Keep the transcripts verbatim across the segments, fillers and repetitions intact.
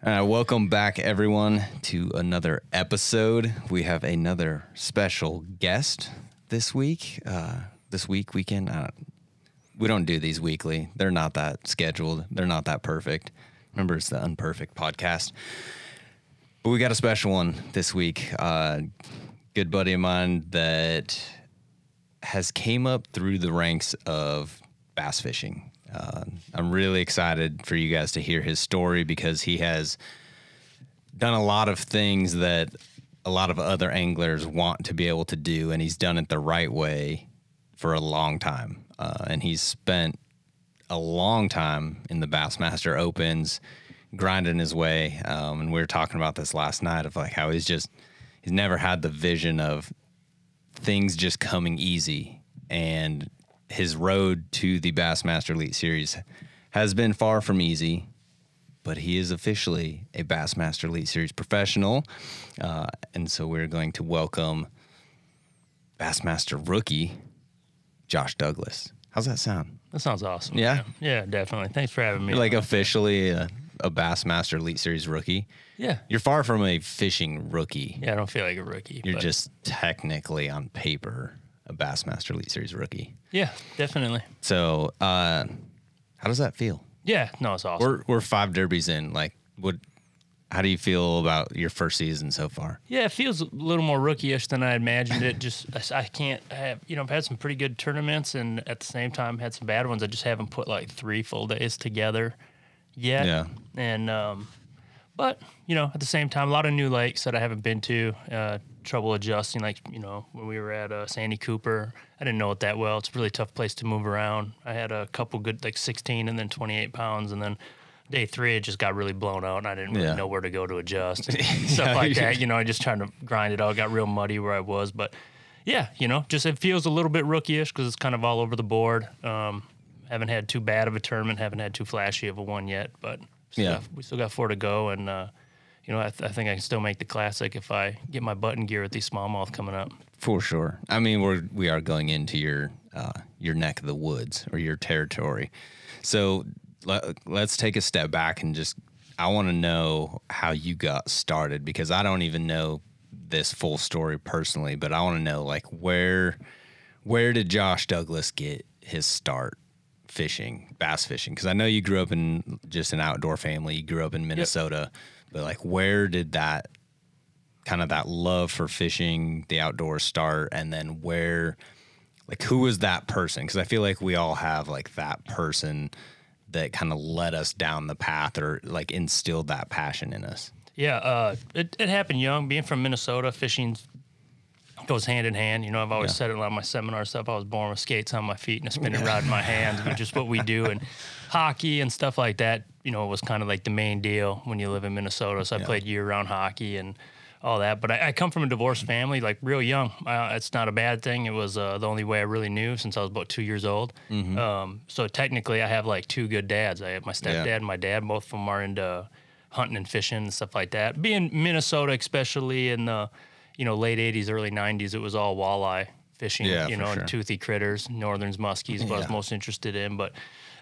Uh, welcome back, everyone, to another episode. We have another special guest this week. Uh, this week, weekend, uh, we don't do these weekly. They're not that scheduled. They're not that perfect. Remember, it's the Unperfect podcast. But we got a special one this week. Uh, good buddy of mine that has came up through the ranks of bass fishing. Uh, I'm really excited for you guys to hear his story because he has done a lot of things that a lot of other anglers want to be able to do, and he's done it the right way for a long time. Uh, and he's spent a long time in the Bassmaster Opens grinding his way. Um, and we were talking about this last night of like how he's just, he's never had the vision of things just coming easy, and his road to the Bassmaster Elite Series has been far from easy, but he is officially a Bassmaster Elite Series professional. Uh, and so we're going to welcome Bassmaster rookie, Josh Douglas. How's that sound? That sounds awesome. Yeah? Yeah, yeah, definitely. Thanks for having me. You're like officially a, a Bassmaster Elite Series rookie. Yeah. You're far from a fishing rookie. Yeah, I don't feel like a rookie. You're but... just technically on paper a Bassmaster Elite Series rookie. Yeah, definitely. So, uh, how does that feel? Yeah, no, it's awesome. We're we're five derbies in. Like, what? How do you feel about your first season so far? Yeah, it feels a little more rookie-ish than I imagined it. Just I can't have, you know, I've had some pretty good tournaments, and at the same time had some bad ones. I just haven't put like three full days together yet. Yeah. And um, but you know, at the same time, a lot of new lakes that I haven't been to. Uh, trouble adjusting, like, you know, when we were at uh, Santee Cooper, I didn't know it that well. It's a really tough place to move around. I had a couple good, like sixteen and then twenty-eight pounds, and then day three it just got really blown out, and I didn't really yeah. know where to go to adjust and stuff like that, you know. I just trying to grind it out, got real muddy where I was. But yeah, you know, just it feels a little bit rookie-ish because it's kind of all over the board. Um, haven't had too bad of a tournament, haven't had too flashy of a one yet, but still yeah. got, we still got four to go, and uh you know, I, th- I think I can still make the classic if I get my button gear at these smallmouth coming up. For sure. I mean, we're we are going into your uh, your neck of the woods or your territory. So le- let's take a step back and just, I want to know how you got started, because I don't even know this full story personally, but I want to know, like, where where did Josh Douglas get his start fishing, bass fishing? Because I know you grew up in just an outdoor family. You grew up in Minnesota. Yep. But like, where did that kind of that love for fishing, the outdoors, start? And then where, like, who was that person? Because I feel like we all have like that person that kind of led us down the path or like instilled that passion in us. Yeah, uh, it, it happened young. Being from Minnesota, fishing goes hand in hand. You know, I've always yeah. said it a lot of my seminar stuff. I was born with skates on my feet and a spinning rod in my hands, which is what we do. And hockey and stuff like that, you know, it was kind of like the main deal when you live in Minnesota. So I yeah. played year-round hockey and all that. But I, I come from a divorced family, like real young. Uh, it's not a bad thing. It was uh, the only way I really knew since I was about two years old. Mm-hmm. Um, so technically I have like two good dads. I have my stepdad yeah. and my dad. Both of them are into hunting and fishing and stuff like that. Being Minnesota, especially in the, you know, late eighties, early nineties, it was all walleye fishing, yeah, you know, sure. and toothy critters, northerns, muskies, what yeah. I was most interested in. But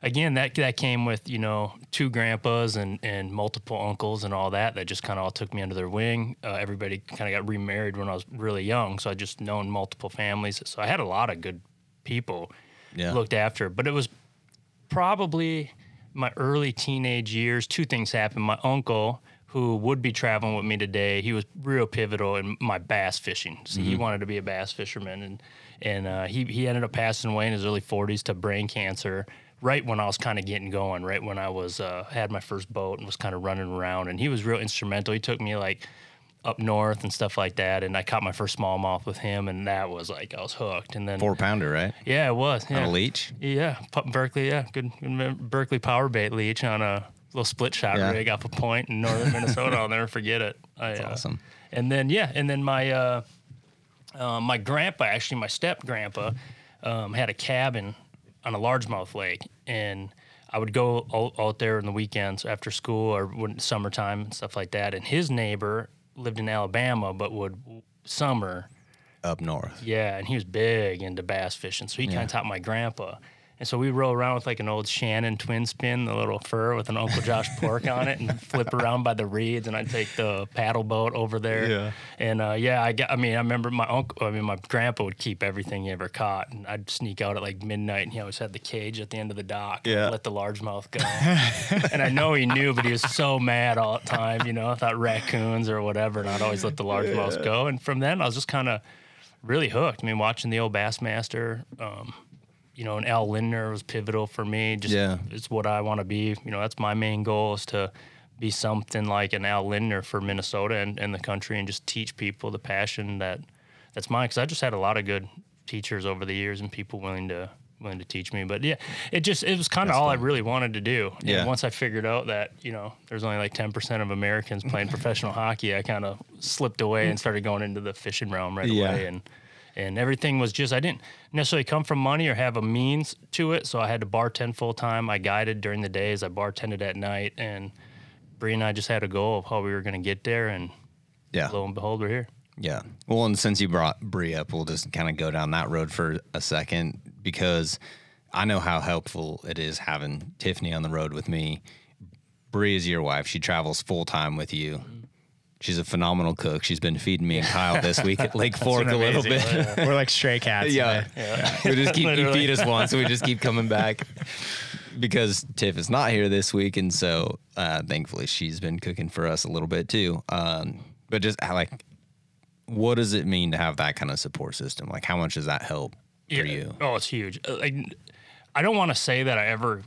again, that that came with, you know, two grandpas and, and multiple uncles and all that. That just kind of all took me under their wing. Uh, everybody kind of got remarried when I was really young, so I just known multiple families. So I had a lot of good people yeah. looked after. But it was probably my early teenage years, two things happened. My uncle, who would be traveling with me today, he was real pivotal in my bass fishing. So mm-hmm. he wanted to be a bass fisherman, and, and uh, he, he ended up passing away in his early forties to brain cancer, right when I was kind of getting going, right when I was uh, had my first boat and was kind of running around. And he was real instrumental. He took me, like, up north and stuff like that, and I caught my first smallmouth with him, and that was, like, I was hooked. And then four-pounder, right? Yeah, it was. Yeah. On a leech? Yeah, Berkeley, yeah. Good, good Berkeley power bait leech on a little split shot yeah. rig off a point in northern Minnesota. I'll never forget it. I, That's uh, awesome. And then, yeah, and then my, uh, uh, my grandpa, actually my step-grandpa, um, had a cabin on a largemouth lake, and I would go out there on the weekends after school or when summertime and stuff like that. And his neighbor lived in Alabama, but would summer up north. Yeah, and he was big into bass fishing, so he yeah. kind of taught my grandpa. And so we roll around with like an old Shannon twin spin, the little fur with an Uncle Josh pork on it, and flip around by the reeds. And I'd take the paddle boat over there. Yeah. And uh, yeah, I got, I mean, I remember my uncle, I mean, my grandpa would keep everything he ever caught. And I'd sneak out at like midnight, and he always had the cage at the end of the dock. Yeah. And let the largemouth go. And I know he knew, but he was so mad all the time, you know, I thought raccoons or whatever. And I'd always let the largemouth yeah. go. And from then, I was just kind of really hooked. I mean, watching the old Bassmaster, um, you know, and Al Lindner was pivotal for me. Just yeah. It's what I want to be. You know, that's my main goal, is to be something like an Al Lindner for Minnesota and, and the country, and just teach people the passion that that's mine. Because I just had a lot of good teachers over the years and people willing to willing to teach me. But, yeah, it just it was kind of all fun. I really wanted to do. Yeah. And once I figured out that, you know, there's only like ten percent of Americans playing professional hockey, I kind of slipped away and started going into the fishing realm right yeah. away. And And everything was just, I didn't necessarily come from money or have a means to it, so I had to bartend full-time. I guided during the days. I bartended at night, and Bree and I just had a goal of how we were going to get there, and yeah. lo and behold, we're here. Yeah. Well, and since you brought Bree up, we'll just kind of go down that road for a second, because I know how helpful it is having Tiffany on the road with me. Bree is your wife. She travels full-time with you. Mm-hmm. She's a phenomenal cook. She's been feeding me and Kyle this week at Lake Fork a little bit. We're like stray cats. Yeah. yeah. We just keep, you feed us once, so we just keep coming back. Because Tiff is not here this week, and so uh, thankfully she's been cooking for us a little bit too. Um, but just like, what does it mean to have that kind of support system? Like, how much does that help yeah. for you? Oh, it's huge. Like, I don't want to say that I ever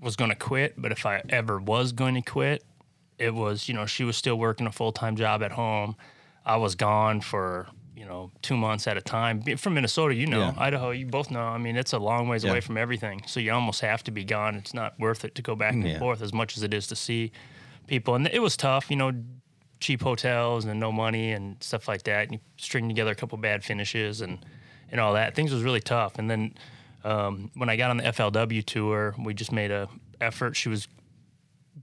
was going to quit, but if I ever was going to quit, it was, you know, she was still working a full-time job at home. I was gone for, you know, two months at a time. Being from Minnesota, you know, yeah. Idaho, you both know. I mean, it's a long ways yeah. away from everything. So you almost have to be gone. It's not worth it to go back and yeah. forth as much as it is to see people. And it was tough, you know, cheap hotels and no money and stuff like that. And you string together a couple bad finishes and, and all that. Things was really tough. And then um, when I got on the F L W tour, we just made a effort. She was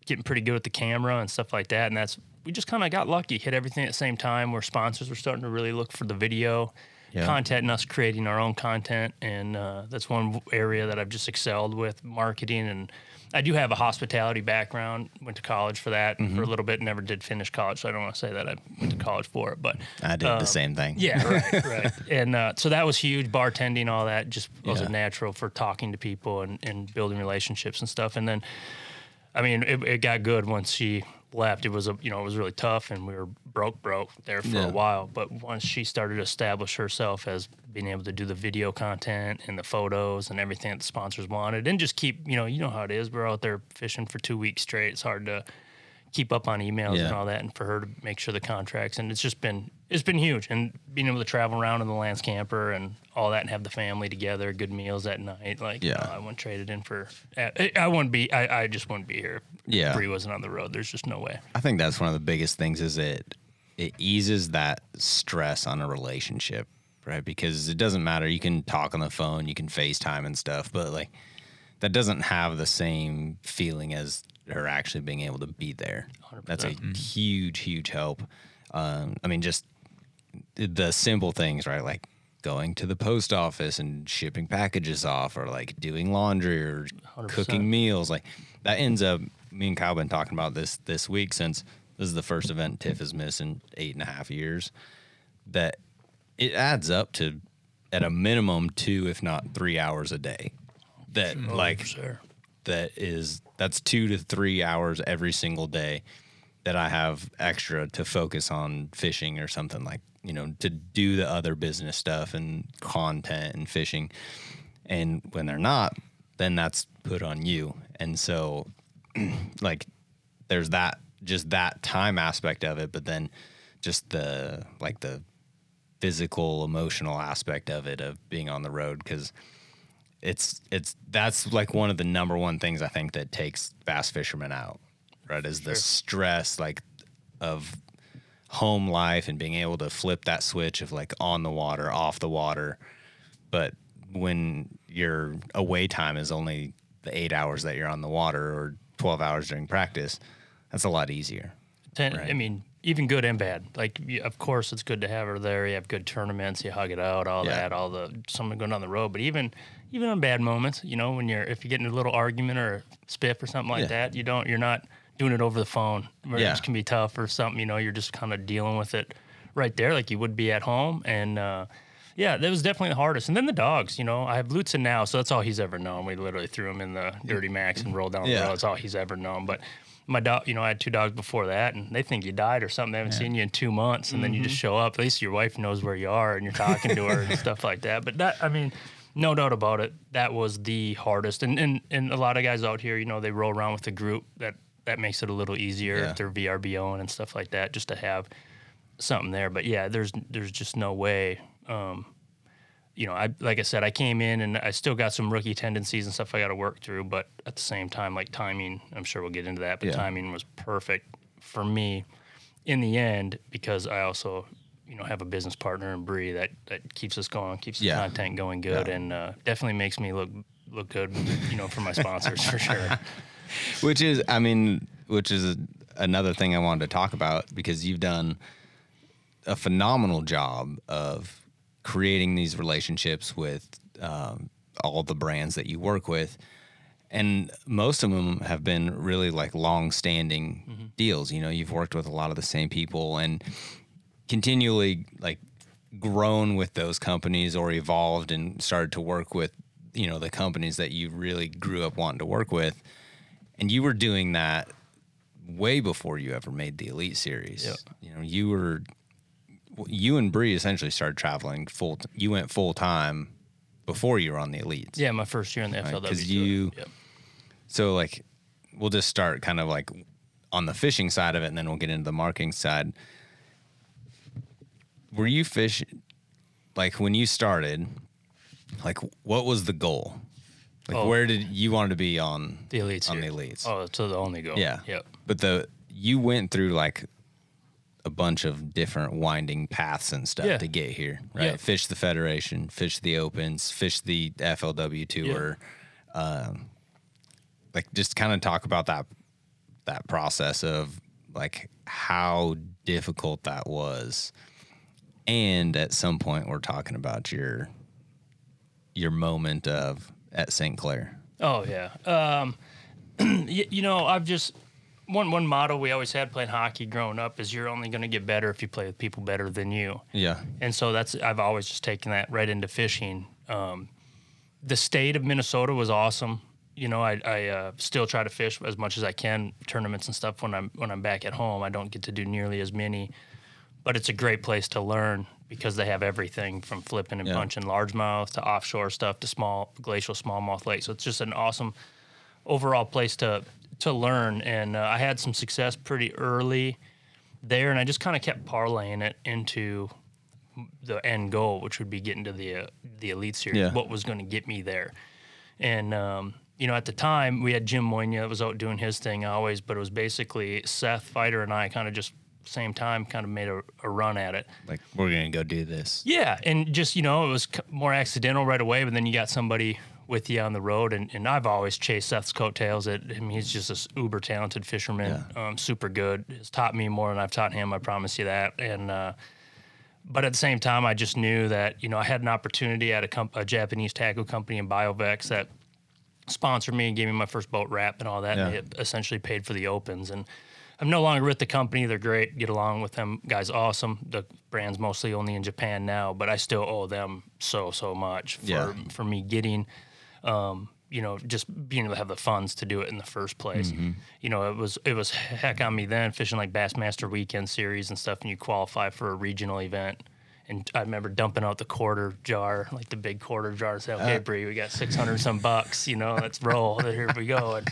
getting pretty good with the camera and stuff like that, and that's we just kind of got lucky, hit everything at the same time, where sponsors were starting to really look for the video yeah. content and us creating our own content. And uh, that's one area that I've just excelled with, marketing. And I do have a hospitality background, went to college for that mm-hmm. for a little bit, never did finish college, so I don't want to say that I went to college for it, but I did um, the same thing. Yeah, right, right. And uh, so that was huge, bartending, all that, just yeah. was natural for talking to people and, and building relationships and stuff. And then I mean, it, it got good once she left. It was a, you know, it was really tough, and we were broke, broke there for yeah. a while. But once she started to establish herself as being able to do the video content and the photos and everything that the sponsors wanted, and just keep, you know, you know how it is. We're out there fishing for two weeks straight. It's hard to keep up on emails yeah. and all that, and for her to make sure the contracts. And it's just been, it's been huge. And being able to travel around in the Lance Camper and all that, and have the family together, good meals at night. Like, yeah. uh, I wouldn't trade it in for, I, I wouldn't be, I, I just wouldn't be here. Yeah. If Bree wasn't on the road. There's just no way. I think that's one of the biggest things, is it, it eases that stress on a relationship, right? Because it doesn't matter. You can talk on the phone, you can FaceTime and stuff, but like, that doesn't have the same feeling as her actually being able to be there. one hundred percent. That's a mm-hmm. huge, huge help. Um, I mean, just the simple things, right? Like going to the post office and shipping packages off, or like doing laundry, or one hundred percent. Cooking meals. Like that ends up, me and Kyle have been talking about this this week, since this is the first event Tiff has missed in eight and a half years, that it adds up to, at a minimum, two, if not three hours a day. That one hundred percent. Like, that is, that's two to three hours every single day that I have extra to focus on fishing or something, like, you know, to do the other business stuff and content and fishing. And when they're not, then that's put on you. And so like there's that, just that time aspect of it, but then just the, like the physical, emotional aspect of it, of being on the road. 'Cause it's, it's, that's like one of the number one things I think that takes bass fishermen out, right? Is the sure. stress, like, of home life and being able to flip that switch of like on the water, off the water. But when your away time is only the eight hours that you're on the water, or twelve hours during practice, that's a lot easier. Ten, right? I mean, even good and bad. Like, of course, it's good to have her there. You have good tournaments, you hug it out, all yeah. that, all the something going on the road. But even even on bad moments, you know, when you're if you get into a little argument or spiff or something like yeah. that, you don't you're not doing it over the phone. Where yeah. it can be tough or something. You know, you're just kind of dealing with it right there, like you would be at home. And uh, yeah, that was definitely the hardest. And then the dogs. You know, I have Lutzen now, so that's all he's ever known. We literally threw him in the Dirty Max and rolled down the yeah. road. That's all he's ever known. But my dog, you know, I had two dogs before that, and they think you died or something. They haven't yeah. seen you in two months, and mm-hmm. then you just show up. At least your wife knows where you are, and you're talking to her and stuff like that. But that, I mean, no doubt about it, that was the hardest. And and, and a lot of guys out here, you know, they roll around with a group. That, that makes it a little easier yeah. if they're V R B O'ing and stuff like that, just to have something there. But, yeah, there's there's just no way. Um, you know, I like I said, I came in, and I still got some rookie tendencies and stuff I got to work through, but at the same time, like timing, I'm sure we'll get into that, but yeah. timing was perfect for me in the end, because I also, you know, have a business partner in Bree that, that keeps us going, keeps the yeah. content going good, yeah. and uh, definitely makes me look look good, you know, for my sponsors for sure. Which is, I mean, which is another thing I wanted to talk about, because you've done a phenomenal job of creating these relationships with um, all the brands that you work with. And most of them have been really like long-standing mm-hmm. deals. You know, you've worked with a lot of the same people and continually like grown with those companies or evolved and started to work with, you know, the companies that you really grew up wanting to work with. And you were doing that way before you ever made the Elite Series. Yep. You know, you were... You and Bree essentially started traveling full. T- you went full time before you were on the Elites. Yeah, my first year in the F L W Tour. Because you, yep. so like, we'll just start kind of like on the fishing side of it, and then we'll get into the marketing side. Were you fish, like when you started, like what was the goal? Like oh, where did you wanted to be on the Elites? On here. The Elites. Oh, so the only goal. Yeah. Yep. But the you went through like a bunch of different winding paths and stuff yeah. to get here, right? Yeah. Fish the Federation, fish the Opens, fish the F L W Tour. Yeah. Um, like, just kind of talk about that that process of, like, how difficult that was. And at some point, we're talking about your your moment of at Saint Clair. Oh, yeah. Um, you, you know, I've just... One one motto we always had playing hockey growing up is you're only going to get better if you play with people better than you. Yeah. And so that's I've always just taken that right into fishing. Um, the state of Minnesota was awesome. You know, I I uh, still try to fish as much as I can, tournaments and stuff when I'm when I'm back at home. I don't get to do nearly as many, but it's a great place to learn because they have everything from flipping and yeah. punching largemouth to offshore stuff to small glacial smallmouth lakes. So it's just an awesome overall place to. to learn, and uh, I had some success pretty early there, and I just kind of kept parlaying it into the end goal, which would be getting to the uh, the Elite Series, yeah. what was going to get me there. And, um, you know, at the time, we had Jim Moyna that was out doing his thing always, but it was basically Seth Fider and I kind of just same time kind of made a, a run at it. Like, we're going to go do this. Yeah, and just, you know, it was more accidental right away, but then you got somebody with you on the road, and, and I've always chased Seth's coattails. At I mean, he's just this uber talented fisherman, yeah. um, super good. He's taught me more than I've taught him. I promise you that. And uh, but at the same time, I just knew that you know I had an opportunity at a, comp- a Japanese tackle company in BioVex that sponsored me and gave me my first boat wrap and all that. Yeah. And it essentially paid for the Opens. And I'm no longer with the company. They're great. Get along with them. Guys, awesome. The brand's mostly only in Japan now, but I still owe them so so much for yeah. for me getting. Um, you know, just being able to have the funds to do it in the first place. Mm-hmm. You know, it was it was heck on me then, fishing like Bassmaster Weekend Series and stuff, and you qualify for a regional event. And I remember dumping out the quarter jar, like the big quarter jar, and saying, okay, uh, Bree, we got six hundred some bucks, you know, let's roll. Here we go. And,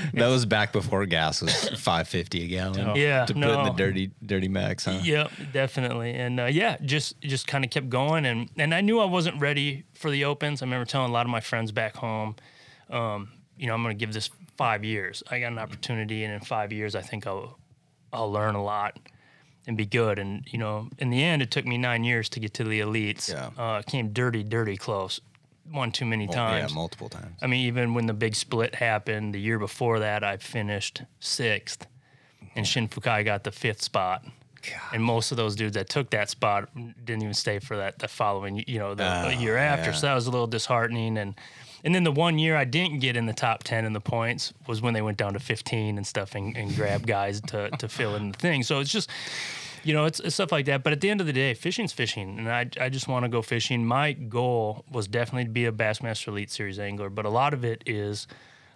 and that was back before gas was five fifty a gallon. Yeah. To no. put in the dirty, dirty max, huh? Yep, definitely. And, uh, yeah, just just kind of kept going. And, and I knew I wasn't ready for the Opens. I remember telling a lot of my friends back home, um, you know, I'm going to give this five years. I got an opportunity, and in five years I think I'll I'll learn a lot and be good. And, you know, in the end, it took me nine years to get to the Elites. Yeah. Uh, came dirty, dirty close. One too many times. Yeah, multiple times. I mean, even when the big split happened, the year before that, I finished sixth, and Shin Fukai got the fifth spot. God. And most of those dudes that took that spot didn't even stay for that the following, you know, the oh, year after. Yeah. So that was a little disheartening. And and then the one year I didn't get in the top ten in the points was when they went down to fifteen and stuff and, and grabbed guys to, to fill in the thing. So it's just, you know, it's, it's stuff like that. But at the end of the day, fishing's fishing, and I I just want to go fishing. My goal was definitely to be a Bassmaster Elite Series angler, but a lot of it is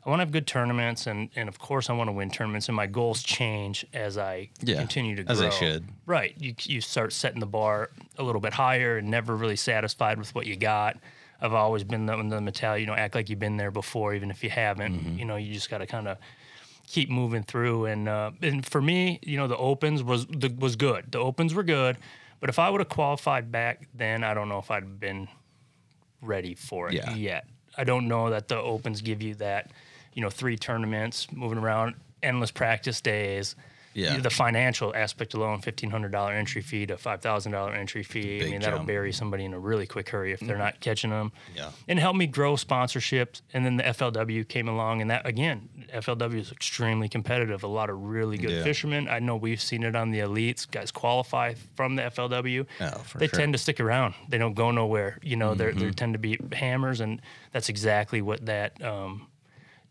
I want to have good tournaments, and, and of course I want to win tournaments, and my goals change as I yeah, continue to grow. As I should. Right. You you start setting the bar a little bit higher and never really satisfied with what you got. I've always been the, the mentality, you know, act like you've been there before, even if you haven't. Mm-hmm. You know, you just got to kind of keep moving through. And uh, and for me, you know, the Opens was the, was good. The Opens were good, but if I would have qualified back then, I don't know if I'd have been ready for it yeah. yet. I don't know that the Opens give you that. You know, three tournaments, moving around, endless practice days. Yeah. The financial aspect alone, fifteen hundred dollars entry fee to five thousand dollars entry fee. I mean, that'll jump. bury somebody in a really quick hurry if they're mm. not catching them. Yeah. And help me grow sponsorships. And then the F L W came along, and that, again, F L W is extremely competitive. A lot of really good yeah. fishermen. I know we've seen it on the elites. Guys qualify from the F L W. Oh, for they sure. tend to stick around. They don't go nowhere. You know, mm-hmm. they tend to be hammers, and that's exactly what that um, –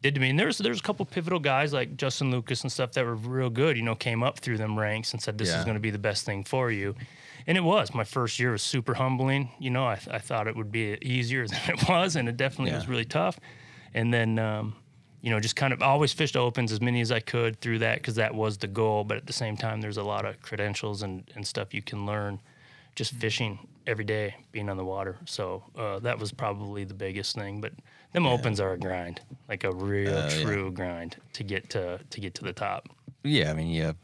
did to me. And there's there's a couple pivotal guys like Justin Lucas and stuff that were real good, you know, came up through them ranks and said, this yeah. is going to be the best thing for you. And it was. My first year was super humbling. You know, I, I thought it would be easier than it was, and it definitely yeah. was really tough. And then, um, you know, just kind of always fished Opens as many as I could through that because that was the goal. But at the same time, there's a lot of credentials and, and stuff you can learn just fishing every day, being on the water. So uh, that was probably the biggest thing. But them yeah. Opens are a grind, like a real uh, true yeah. grind to get to to get to the top. Yeah, I mean, you have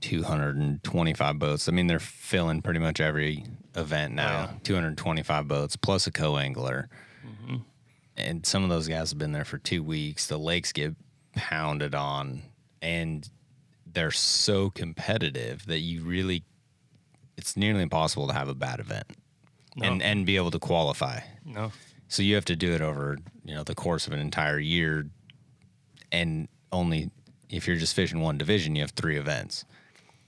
two hundred twenty-five boats. I mean, they're filling pretty much every event now, wow. two hundred twenty-five boats, plus a co-angler. Mm-hmm. And some of those guys have been there for two weeks. The lakes get pounded on, and they're so competitive that you really it's nearly impossible to have a bad event no. and, and be able to qualify. No. So you have to do it over, you know, the course of an entire year, and only if you're just fishing one division, you have three events,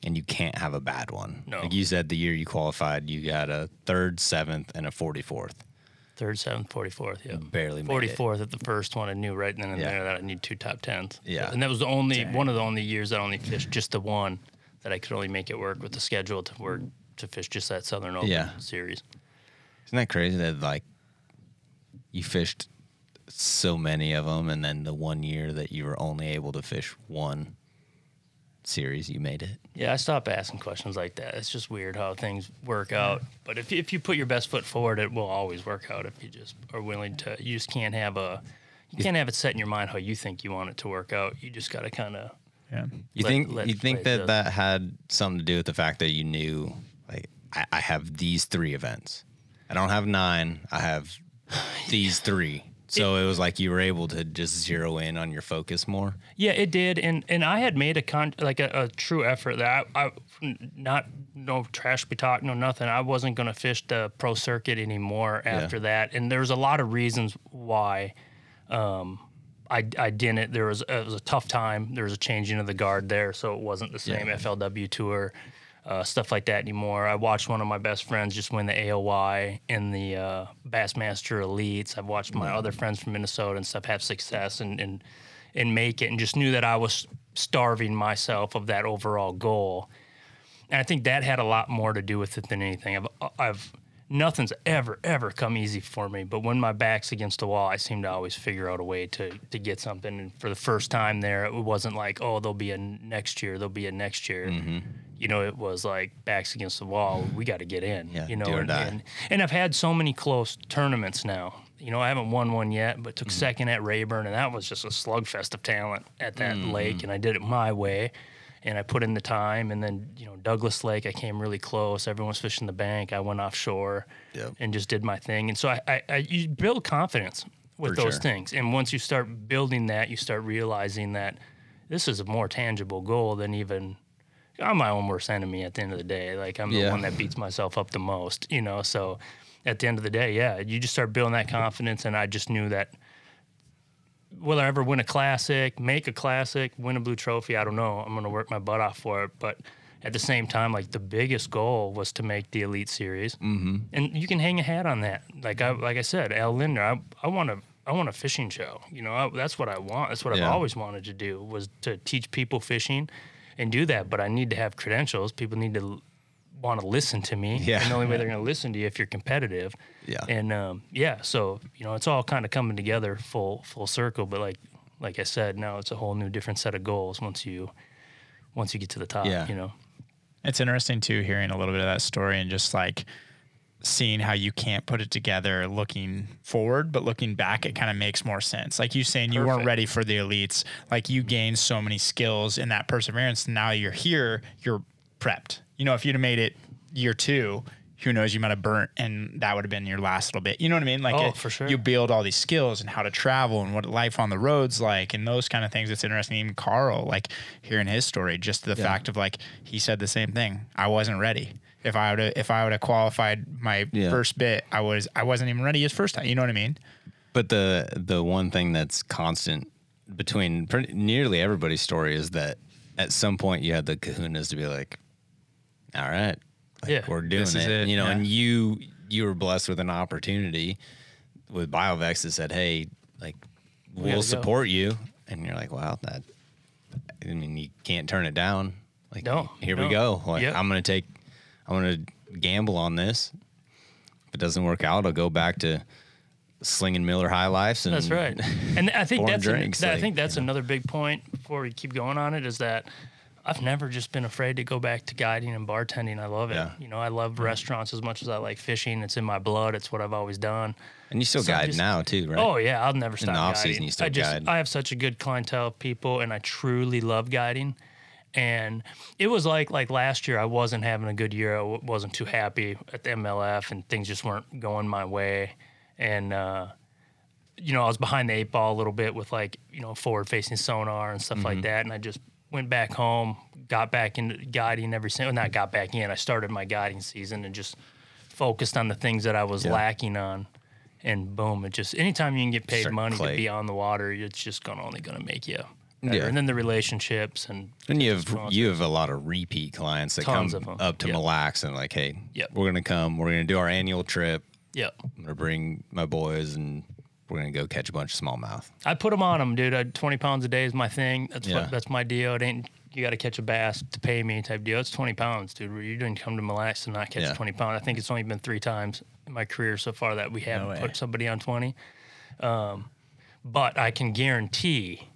and you can't have a bad one. No. Like you said, the year you qualified, you got a third, seventh, and a forty-fourth. Third, seventh, forty-fourth, yeah. Barely made it. forty-fourth at the first one. I knew right then and yeah. there that I need two top tens. Yeah. And that was the only, Dang. one of the only years I only fished just the one. That I could only make it work with the schedule to work to fish just that Southern Open yeah. series. Isn't that crazy that like you fished so many of them, and then the one year that you were only able to fish one series, you made it? Yeah, I stopped asking questions like that. It's just weird how things work out. But if if you put your best foot forward, it will always work out. If you just are willing to, you just can't have a you can't have it set in your mind how you think you want it to work out. You just got to kind of. Yeah. You let, think let you think that that had something to do with the fact that you knew, like, I, I have these three events. I don't have nine. I have these three. So it, it was like you were able to just zero in on your focus more. Yeah, it did. And and I had made a con like a, a true effort that I, I not no trash be talk, no nothing. I wasn't gonna fish the pro circuit anymore after yeah. that. And there's a lot of reasons why. Um, I, I didn't. There was it was a tough time. There was a changing of the guard there, so it wasn't the same yeah. F L W tour uh, stuff like that anymore. I watched one of my best friends just win the A O Y and the uh, Bassmaster Elites. I've watched my other friends from Minnesota and stuff have success and, and and make it, and just knew that I was starving myself of that overall goal. And I think that had a lot more to do with it than anything. I've I've. Nothing's ever, ever come easy for me. But when my back's against the wall, I seem to always figure out a way to, to get something. And for the first time there, it wasn't like, oh, there'll be a next year, there'll be a next year. Mm-hmm. You know, it was like back's against the wall. We got to get in, yeah, you know. And, and, and I've had so many close tournaments now. You know, I haven't won one yet, but took mm-hmm. second at Rayburn. And that was just a slugfest of talent at that mm-hmm. lake. And I did it my way. And I put in the time, and then, you know, Douglas Lake, I came really close. Everyone was fishing the bank. I went offshore yep. and just did my thing. And so I, I, I you build confidence with For those sure. things. And once you start building that, you start realizing that this is a more tangible goal than even – I'm my own worst enemy at the end of the day. Like, I'm yeah. the one that beats myself up the most, you know. So at the end of the day, yeah, you just start building that confidence, and I just knew that – will I ever win a classic, make a classic, win a blue trophy? I don't know. I'm going to work my butt off for it. But at the same time, like, the biggest goal was to make the Elite Series. Mm-hmm. And you can hang a hat on that. Like I like I said, Al Lindner, I, I want to... I want a fishing show. You know, I, that's what I want. That's what yeah. I've always wanted to do, was to teach people fishing and do that. But I need to have credentials. People need to l- want to listen to me. Yeah. And the only way they're going to listen to you if you're competitive. Yeah. And, um, yeah, so, you know, it's all kind of coming together full full circle. But like like I said, now it's a whole new different set of goals once you once you get to the top, yeah. you know. It's interesting, too, hearing a little bit of that story and just, like, seeing how you can't put it together looking forward, but looking back, it kind of makes more sense. Like you saying, Perfect. You weren't ready for the elites. Like you gained so many skills in that perseverance. Now you're here, you're prepped. You know, if you'd have made it year two, who knows, you might have burnt and that would have been your last little bit. You know what I mean? Like, oh, it, for sure. You build all these skills and how to travel and what life on the road's like and those kind of things. It's interesting. Even Carl, like hearing his story, just the yeah. fact of like, he said the same thing. I wasn't ready. If I would have, if I would have qualified my yeah. first bit, I was I wasn't even ready his first time. You know what I mean? But the the one thing that's constant between pretty, nearly everybody's story is that at some point you had the kahunas to be like, all right, like, yeah, we're doing it. it. You know, yeah. and you you were blessed with an opportunity with BioVex that said, hey, like we we'll support go. you, and you're like, wow, that. I mean, you can't turn it down. Like, no, here no. we go. Like, yep. I'm gonna take. I want to gamble on this. If it doesn't work out, I'll go back to slinging Miller High Lifes. And that's right. And I think that's an, that, like, I think that's another know. big point before we keep going on it is that I've never just been afraid to go back to guiding and bartending. I love it. Yeah. You know, I love restaurants as much as I like fishing. It's in my blood. It's what I've always done. And you still so guide just, now too, right? Oh yeah, I'll never stop. In the off season, you still I just, guide. I have such a good clientele of people, and I truly love guiding. And it was like like last year, I wasn't having a good year. I w- wasn't too happy at the M L F, and things just weren't going my way. And, uh, you know, I was behind the eight ball a little bit with, like, you know, forward-facing sonar and stuff mm-hmm. like that. And I just went back home, got back into guiding every single – not got back in. I started my guiding season and just focused on the things that I was yeah. lacking on. And, boom, it just – anytime you can get paid Certain money clay. to be on the water, it's just gonna, only going to make you – Yeah. And then the relationships and and you have you have a lot of repeat clients that Tons come up to yep. Mille Lacs and like, hey, yep. we're gonna come, we're gonna do our annual trip. Yeah, I'm gonna bring my boys and we're gonna go catch a bunch of smallmouth. I put them on them, dude. I, Twenty pounds a day is my thing. That's yeah. what, that's my deal. It ain't you got to catch a bass to pay me type deal. It's twenty pounds, dude. You didn't come to Mille Lacs to not catch yeah. twenty pounds. I think it's only been three times in my career so far that we haven't no put somebody on twenty. Um, but I can guarantee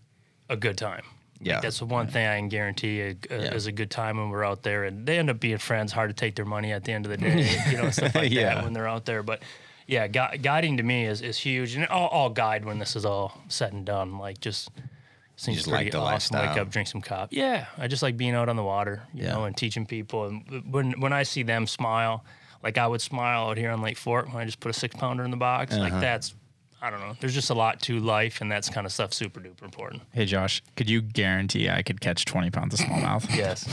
a good time. Yeah. Like that's the one yeah. thing I can guarantee a, a, yeah. is a good time when we're out there. And they end up being friends, hard to take their money at the end of the day, you know, stuff like yeah. that when they're out there. But yeah, gu- guiding to me is, is huge. And I'll, I'll guide when this is all said and done. Like, just seems just pretty like the awesome. Lifestyle. Wake up, drink some cop. Yeah. I just like being out on the water, you yeah. know, and teaching people. And when, when I see them smile, like I would smile out here on Lake Fork when I just put a six pounder in the box. Uh-huh. Like, that's, I don't know. There's just a lot to life, and that's kind of stuff super duper important. Hey, Josh, could you guarantee I could catch twenty pounds of smallmouth? Yes.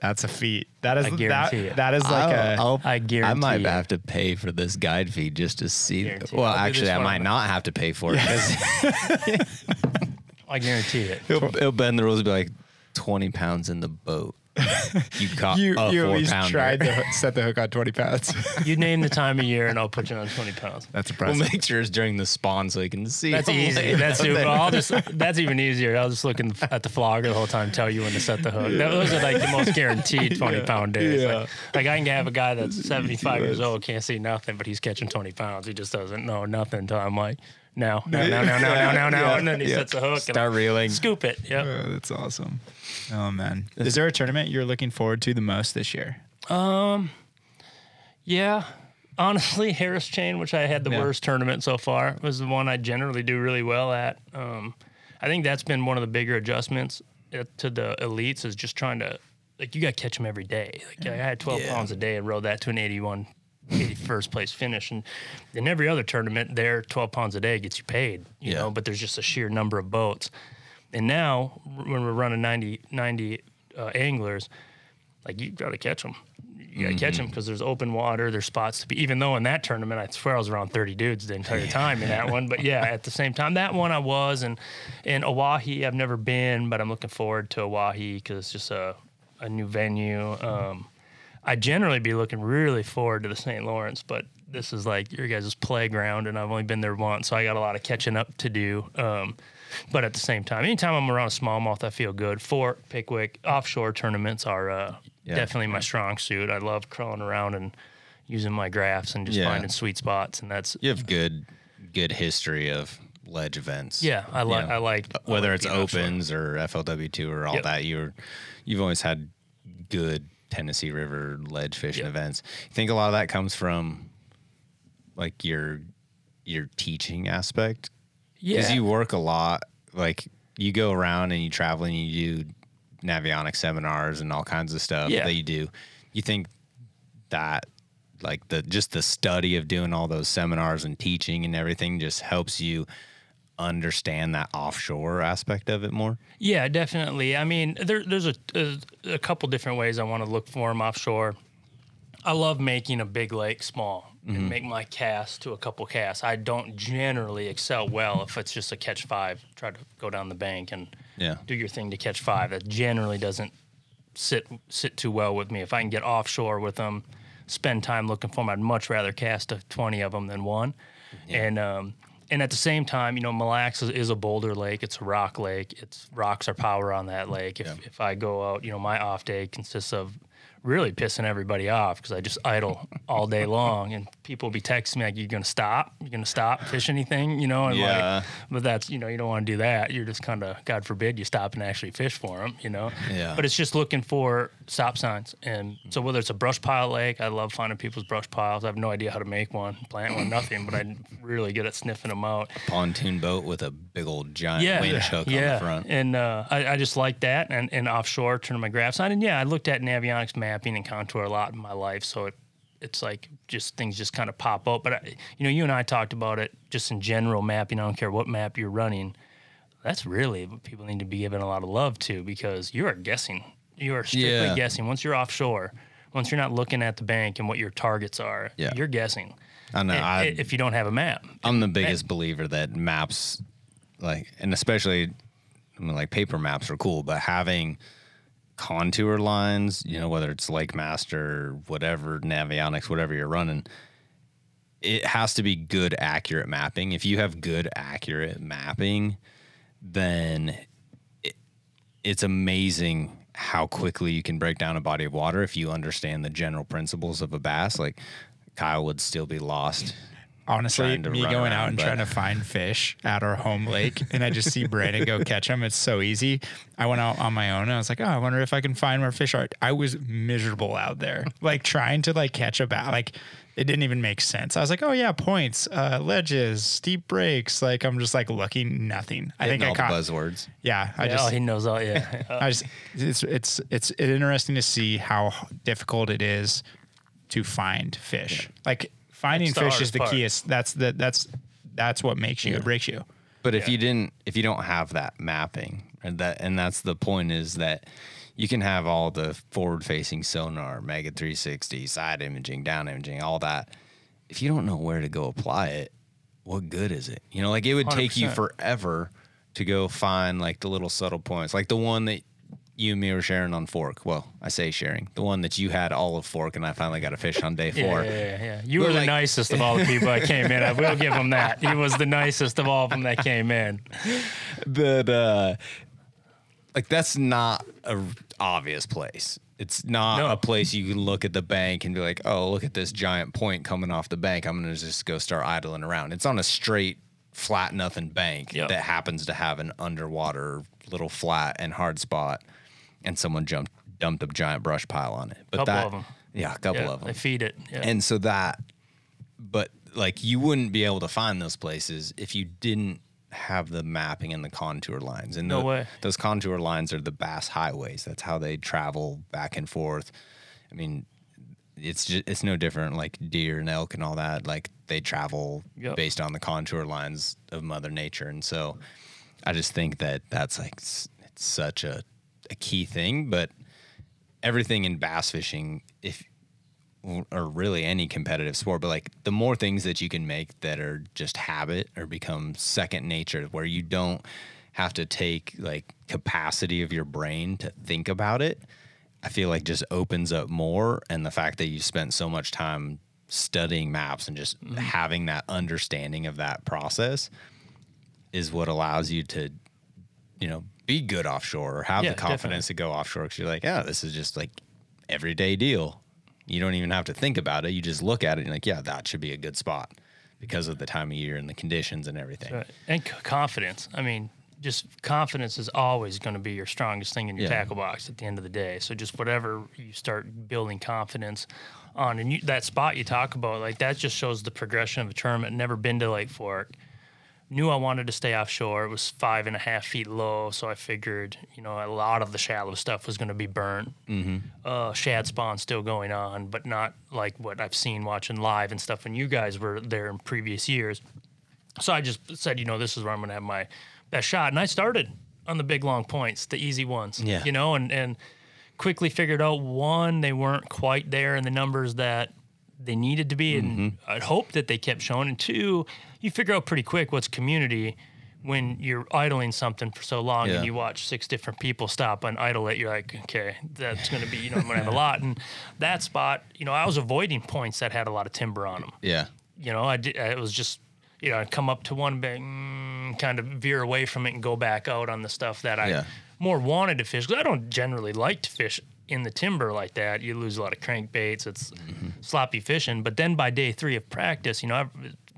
That's a feat. That is I guarantee that, it. That is like I'll, a. I'll, I guarantee. I might it. have to pay for this guide fee just to see. Well, actually, I might not have to pay for it. Yeah. I guarantee it. He'll, he'll bend the rules and be like, twenty pounds in the boat. You caught you, a you four at least pounder. Tried to set the hook on twenty pounds. You name the time of year, and I'll put you on twenty pounds. That's impressive. We'll make sure it's during the spawn so you can see. That's easy. That's super. I'll just. That's even easier. I'll just look in, at the flogger the whole time, tell you when to set the hook. Yeah. Those are like the most guaranteed twenty yeah. pound days. Yeah. Like, like I can have a guy that's seventy five years old, can't see nothing, but he's catching twenty pounds. He just doesn't know nothing until I'm like, no, no, no, no, no, no, no, no, yeah. and then he yeah. sets the hook. Start and reeling. Scoop it. Yeah, oh, that's awesome. Oh man, is there a tournament you're looking forward to the most this year? Um, yeah, honestly, Harris Chain, which I had the yeah. worst tournament so far, was the one I generally do really well at. Um, I think that's been one of the bigger adjustments to the elites is just trying to like you got to catch them every day. Like yeah. I had twelve yeah. pounds a day and rode that to an eighty-one. First place finish, and in every other tournament, there twelve pounds a day gets you paid, you yeah. know. But there's just a sheer number of boats, and now when we're running ninety, ninety uh, anglers, like you gotta catch them, you gotta mm-hmm. catch them because there's open water, there's spots to be. Even though in that tournament, I swear I was around thirty dudes the entire time in that one, but yeah, at the same time, that one I was, and and Oahe I've never been, but I'm looking forward to Oahe because it's just a a new venue. Um, I generally be looking really forward to the Saint Lawrence, but this is like your guys' playground, and I've only been there once, so I got a lot of catching up to do. Um, but at the same time, anytime I'm around a smallmouth, I feel good. Fort Pickwick offshore tournaments are uh, yeah. definitely my strong suit. I love crawling around and using my graphs and just yeah. finding sweet spots, and that's you have good, good history of ledge events. Yeah, I like you know, I like whether I like it's opens offshore. Or F L W Tour all yep. that. You're you've always had good Tennessee River ledge fishing yep. events. I think a lot of that comes from like your your teaching aspect. Yeah, because you work a lot. Like you go around and you travel and you do Navionics seminars and all kinds of stuff yeah. that you do. You think that. Like the just the study of doing all those seminars and teaching and everything just helps you understand that offshore aspect of it more? Yeah, definitely. I mean, there, there's a, a, a couple different ways I want to look for them offshore. I love making a big lake small mm-hmm. and make my cast to a couple casts. I don't generally excel well if it's just a catch five. Try to go down the bank and yeah. do your thing to catch five. That generally doesn't sit sit too well with me. If I can get offshore with them, spend time looking for them, I'd much rather cast a twenty of them than one. Yeah. And um, and at the same time, you know, Mille Lacs is, is a boulder lake. It's a rock lake. It's rocks are power on that lake. If yeah. if I go out, you know, my off day consists of really pissing everybody off because I just idle all day long, and people will be texting me like, "You're gonna stop? You're gonna stop fish anything?" You know, and yeah. like, but that's you know, you don't want to do that. You're just kind of, God forbid, you stop and actually fish for them. You know, yeah. But it's just looking for stop signs, and so whether it's a brush pile lake, I love finding people's brush piles. I have no idea how to make one, plant one, nothing, but I really good at sniffing them out. A pontoon boat with a big old giant yeah, winch hook yeah. on the front, and uh, I, I just like that, and and offshore, turning my graphs on, and yeah, I looked at Navionics map. Mapping and contour a lot in my life, so it, it's like just things just kind of pop up. But I, you know, you and I talked about it just in general mapping. I don't care what map you're running. That's really what people need to be given a lot of love to, because you are guessing. You are strictly yeah. guessing. Once you're offshore, once you're not looking at the bank and what your targets are, yeah. you're guessing. I know. And, I, if you don't have a map, I'm the biggest map. believer that maps, like, and especially, I mean, like paper maps are cool, but having contour lines, you know, whether it's Lake Master, whatever, Navionics, whatever you're running, it has to be good, accurate mapping. If you have good, accurate mapping, then it, it's amazing how quickly you can break down a body of water if you understand the general principles of a bass. Like Kyle would still be lost. Honestly, me going around, out and but... trying to find fish at our home lake, and I just see Brandon go catch them. It's so easy. I went out on my own, and I was like, oh, I wonder if I can find where fish are. I was miserable out there, like trying to like catch a bat. Like it didn't even make sense. I was like, oh, yeah, points, uh, ledges, steep breaks. Like I'm just like looking, nothing. I Hitting think all I caught the buzzwords. Yeah. I yeah, just, oh, he knows all. Yeah. I just, it's, it's, it's interesting to see how difficult it is to find fish. Yeah. Like, Finding fish is the part. keyest. That's the that's that's what makes you. Yeah. It breaks you. But if yeah. you didn't, if you don't have that mapping, and that and that's the point is that you can have all the forward-facing sonar, Mega three sixty, side imaging, down imaging, all that. If you don't know where to go apply it, what good is it? You know, like it would one hundred percent take you forever to go find like the little subtle points, like the one that you and me were sharing on Fork. Well, I say sharing. The one that you had all of Fork, and I finally got a fish on day four. Yeah, yeah, yeah. yeah. You we're were the like... nicest of all the people that came in. I will give him that. He was the nicest of all of them that came in. But, uh, like, that's not an obvious place. It's not no. a place you can look at the bank and be like, oh, look at this giant point coming off the bank. I'm going to just go start idling around. It's on a straight, flat, nothing bank yep. that happens to have an underwater little flat and hard spot. And someone jumped, dumped a giant brush pile on it. But couple that, of them. Yeah, a couple yeah, of them. They feed it. Yeah. And so that, but like you wouldn't be able to find those places if you didn't have the mapping and the contour lines. And no the, way. Those contour lines are the bass highways. That's how they travel back and forth. I mean, it's just, it's no different like deer and elk and all that. Like they travel yep. based on the contour lines of Mother Nature. And so I just think that that's like, it's, it's such a, a key thing, but everything in bass fishing, if or really any competitive sport, but like the more things that you can make that are just habit or become second nature, where you don't have to take like capacity of your brain to think about it, I feel like just opens up more. And the fact that you spent so much time studying maps and just mm-hmm. having that understanding of that process is what allows you to, you know, be good offshore or have yeah, the confidence definitely. to go offshore. Because you're like, yeah, this is just like everyday deal. You don't even have to think about it. You just look at it and you're like, yeah, that should be a good spot because of the time of year and the conditions and everything. Right. And c- confidence. I mean, just confidence is always going to be your strongest thing in your yeah. tackle box at the end of the day. So just whatever you start building confidence on, and you, that spot you talk about, like that just shows the progression of a tournament. Never been to Lake Fork. Knew I wanted to stay offshore. It was five and a half feet low, so I figured, you know, a lot of the shallow stuff was going to be burnt. Mm-hmm. Uh, shad spawn still going on, but not like what I've seen watching live and stuff when you guys were there in previous years. So I just said, you know, this is where I'm going to have my best shot. And I started on the big, long points, the easy ones, yeah. you know, and, and quickly figured out, one, they weren't quite there in the numbers that they needed to be, and mm-hmm. I'd hope that they kept showing. And two, you figure out pretty quick what's community when you're idling something for so long yeah. and you watch six different people stop and idle it. You're like, okay, that's going to be, you know, I'm going to have a lot. And that spot, you know, I was avoiding points that had a lot of timber on them. Yeah. You know, I did, it was just, you know, I'd come up to one, bit, mm, kind of veer away from it and go back out on the stuff that I yeah. more wanted to fish. Because I don't generally like to fish in the timber like that. You lose a lot of crankbaits. It's mm-hmm. sloppy fishing. But then by day three of practice, you know, I,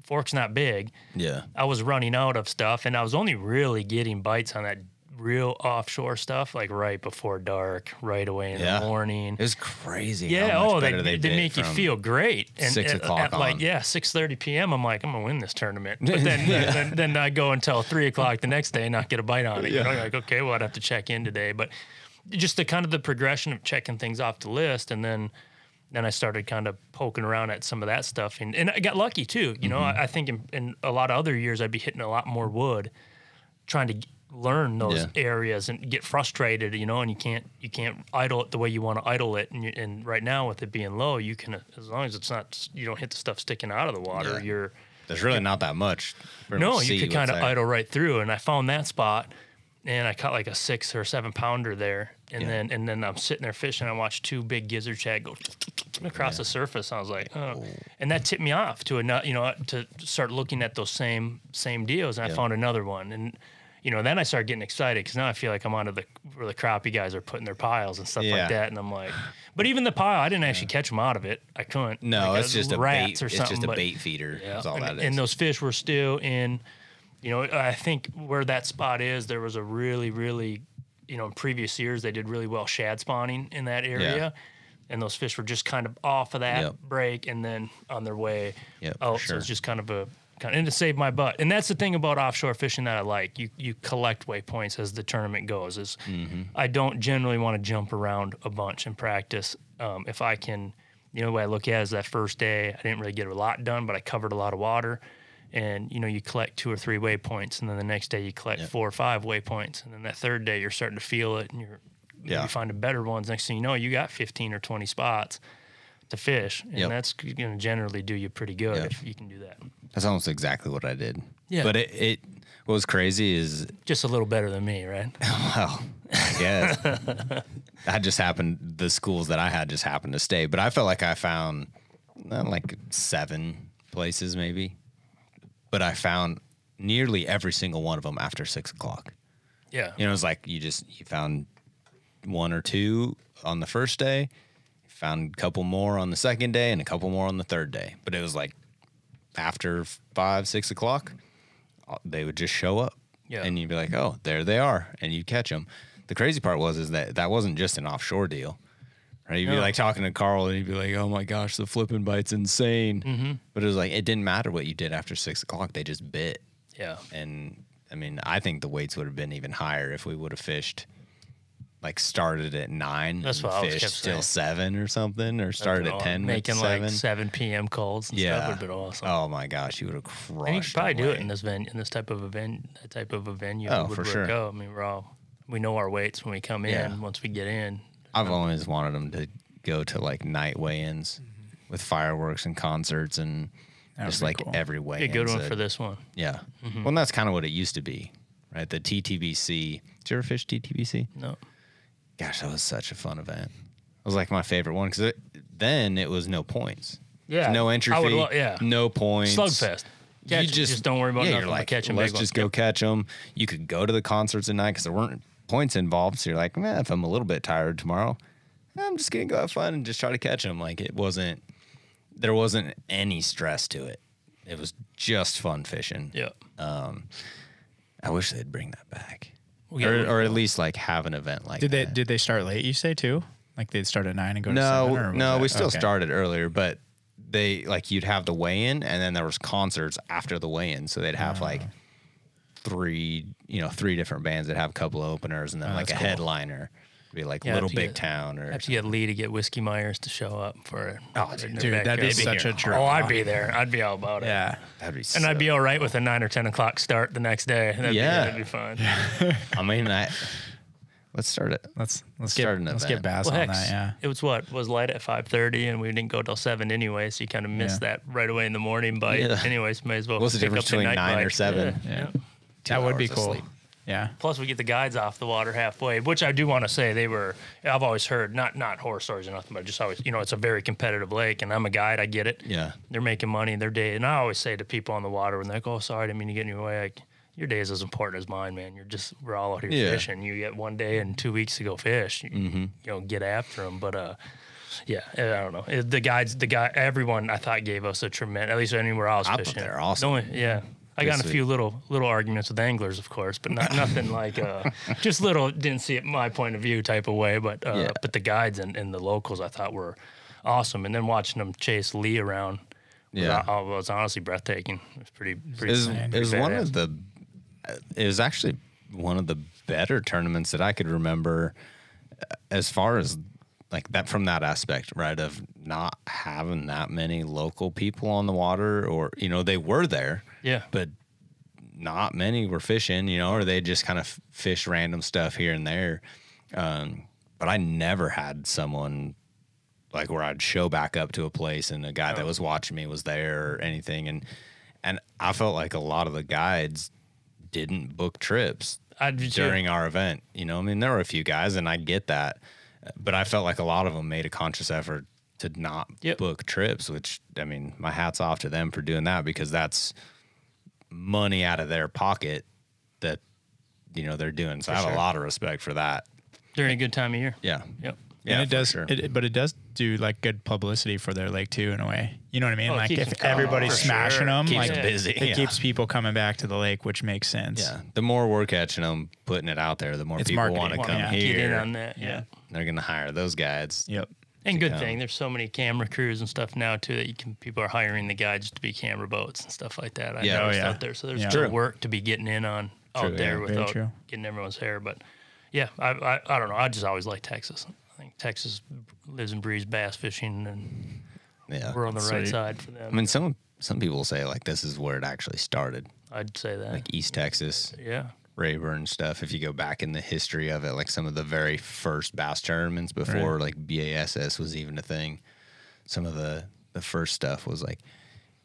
Fork's not big. Yeah. I was running out of stuff, and I was only really getting bites on that real offshore stuff, like right before dark, right away in yeah. the morning. It was crazy. Yeah. How much oh, they, they, they make you feel great. And six at, o'clock at on. Like, yeah, six thirty p m. I'm like, I'm gonna win this tournament. But then, yeah. then, then I go until three o'clock the next day and not get a bite on it. Yeah. You know, like, okay, well, I'd have to check in today, but just the kind of the progression of checking things off the list, and then then I started kind of poking around at some of that stuff, and, and I got lucky too. You mm-hmm. know, I, I think in, in a lot of other years I'd be hitting a lot more wood, trying to g- learn those yeah. areas and get frustrated. You know, and you can't you can't idle it the way you want to idle it. And, you, and right now with it being low, you can, as long as it's not, you don't hit the stuff sticking out of the water. Yeah. You're there's really you're, not that much. No, you could kind of idle right through, and I found that spot. And I caught like a six or seven pounder there, and yeah. then and then I'm sitting there fishing. I watched two big gizzard shad go across yeah. the surface. I was like, oh, and that tipped me off to another, you know, to start looking at those same same deals. And yeah. I found another one, and you know, then I started getting excited because now I feel like I'm onto the where the crappie guys are putting their piles and stuff yeah. like that. And I'm like, but even the pile, I didn't actually yeah. catch them out of it. I couldn't. No, like it's, just rats a bait, or something, it's just a bait. It's just a bait feeder. Yeah. That's all and, that is. And those fish were still in. You know, I think where that spot is, there was a really, really, you know, in previous years, they did really well shad spawning in that area. Yeah. And those fish were just kind of off of that yep. break and then on their way yep, out. Sure. So it's just kind of a, kind of, and to save my butt. And that's the thing about offshore fishing that I like. You you collect waypoints as the tournament goes. Is mm-hmm. I don't generally want to jump around a bunch in practice. Um, if I can, you know, the way I look at it is that first day, I didn't really get a lot done, but I covered a lot of water. And, you know, you collect two or three waypoints, and then the next day you collect yep. four or five waypoints. And then that third day you're starting to feel it, and you're yeah. you finding better ones. Next thing you know, you got fifteen or twenty spots to fish, and yep. that's going to generally do you pretty good yep. if you can do that. That's almost exactly what I did. Yeah. But it, it what was crazy is... Just a little better than me, right? Well, I guess. I just happened... The schools that I had just happened to stay. But I felt like I found, uh, like, seven places maybe. But I found nearly every single one of them after six o'clock. Yeah. You know, it was like you just, you found one or two on the first day, found a couple more on the second day, and a couple more on the third day. But it was like after five, six o'clock, they would just show up. Yeah. And you'd be like, oh, there they are. And you'd catch them. The crazy part was, is that that wasn't just an offshore deal. Right? You'd no. be like talking to Carl, and he'd be like, oh my gosh, the flipping bite's insane. Mm-hmm. But it was like, it didn't matter what you did after six o'clock. They just bit. Yeah. And I mean, I think the weights would have been even higher if we would have fished, like started at nine That's and what fished I kept till seven or something, or started at ten Making with seven. Like seven p.m. calls and yeah. stuff would have been awesome. Oh my gosh, you would have crushed it. You could probably do it in this, venue, in this type of a venue. That type of a venue oh, would for work sure. out. I mean, we're all, we know our weights when we come in, yeah. once we get in. I've always wanted them to go to like night weigh-ins mm-hmm. with fireworks and concerts and that'd just like cool. every weigh-in. Be a good one that, for this one. Yeah. Mm-hmm. Well, and that's kind of what it used to be, right? The T T B C. Did you ever fish T T B C? No. Gosh, that was such a fun event. was like my favorite one because then it was no points. Yeah, no entry fee. Lo- yeah, no points. Slugfest. Catch, you just, just don't worry about yeah, nothing. You're like, catch let's just ones. go catch them. You could go to the concerts at night because there weren't points involved. So you're like, man, if I'm a little bit tired tomorrow, I'm just gonna go have fun and just try to catch them. Like it wasn't, there wasn't any stress to it. It was just fun fishing. Yeah. Um, I wish they'd bring that back, well, yeah, or, or at least like have an event like. Did that. they did they start late? You say too? Like they'd start at nine and go no, to seven? Or no, no, we still okay. started earlier, but. They like you'd have the weigh-in, and then there was concerts after the weigh-in, so they'd have oh. like three, you know, three different bands that have a couple of openers, and then oh, like a cool. headliner be like yeah, Little Big get, Town, or actually get Lee to get Whiskey Myers to show up for. Oh, dude, dude that'd be such a dream. Oh, I'd be there. I'd be all about it. Yeah, that'd be. And so I'd be all right cool. with a nine or ten o'clock start the next day. That'd yeah, be, that'd be fun. I mean, I. Let's start it. Let's let's get start an let's event. get Bass well, on heck, that. Yeah, it was what it was light at five thirty, and we didn't go till seven anyway, so you kind of missed yeah. that right away in the morning. But yeah. anyways, may as well. What's the difference between nine bike. or seven? Yeah, yeah. yeah. that would be cool. Yeah. Plus, we get the guides off the water halfway, which I do want to say they were. I've always heard not not horror stories or nothing, but just always you know it's a very competitive lake, and I'm a guide. I get it. Yeah. They're making money in their day, and I always say to people on the water when they're like, "Oh, sorry, I didn't mean to get in your way." Like, your day is as important as mine, man. You're just, we're all out here yeah. fishing. You get one day and two weeks to go fish. You, mm-hmm. you know, get after them. But, uh, yeah, I don't know. It, the guides, the guy, everyone I thought gave us a tremendous, at least anywhere I was I fishing. They're awesome. The only, yeah. I got in a few little little arguments with anglers, of course, but not nothing like, uh, just little, didn't see it my point of view type of way. But, uh, yeah. but the guides and, and the locals I thought were awesome. And then watching them chase Lee around yeah. was, uh, was honestly breathtaking. It was pretty, pretty, is, pretty It was one of the, It was actually one of the better tournaments that I could remember as far as like that from that aspect, right, of not having that many local people on the water or, you know, they were there, yeah, but not many were fishing, you know, or they just kind of fish random stuff here and there. Um, but I never had someone like where I'd show back up to a place and a guy oh. that was watching me was there or anything. And, and I felt like a lot of the guides didn't book trips during too. our event. You know, I mean, there were a few guys, and I get that, but I felt like a lot of them made a conscious effort to not yep. book trips, which, I mean, my hat's off to them for doing that because that's money out of their pocket that, you know, they're doing. So for I have sure. a lot of respect for that. During a good time of year. Yeah. Yep. Yeah, and it does, sure. it, but it does do like good publicity for their lake too, in a way. You know what I mean? Oh, like if everybody's smashing sure. them, keeps like them busy. it yeah. keeps people coming back to the lake, which makes sense. Yeah, the more we're catching them, putting it out there, the more it's people want to come yeah. here. Get in on that. Yeah, yeah. they're gonna hire those guides. Yep. And good come. thing there's so many camera crews and stuff now too that you can people are hiring the guides to be camera boats and stuff like that. I yeah, noticed oh, yeah. out there, so there's yeah. good work to be getting in on true, out there yeah, without getting everyone's hair. But yeah, I, I I don't know. I just always like Texas. I think Texas lives and breathes bass fishing, and yeah, we're on the right side for them. I mean, some some people say, like, this is where it actually started. I'd say that. Like East Texas. Yeah. Rayburn stuff. If you go back in the history of it, like some of the very first bass tournaments before, right. like, B A S S was even a thing, some of the, the first stuff was, like,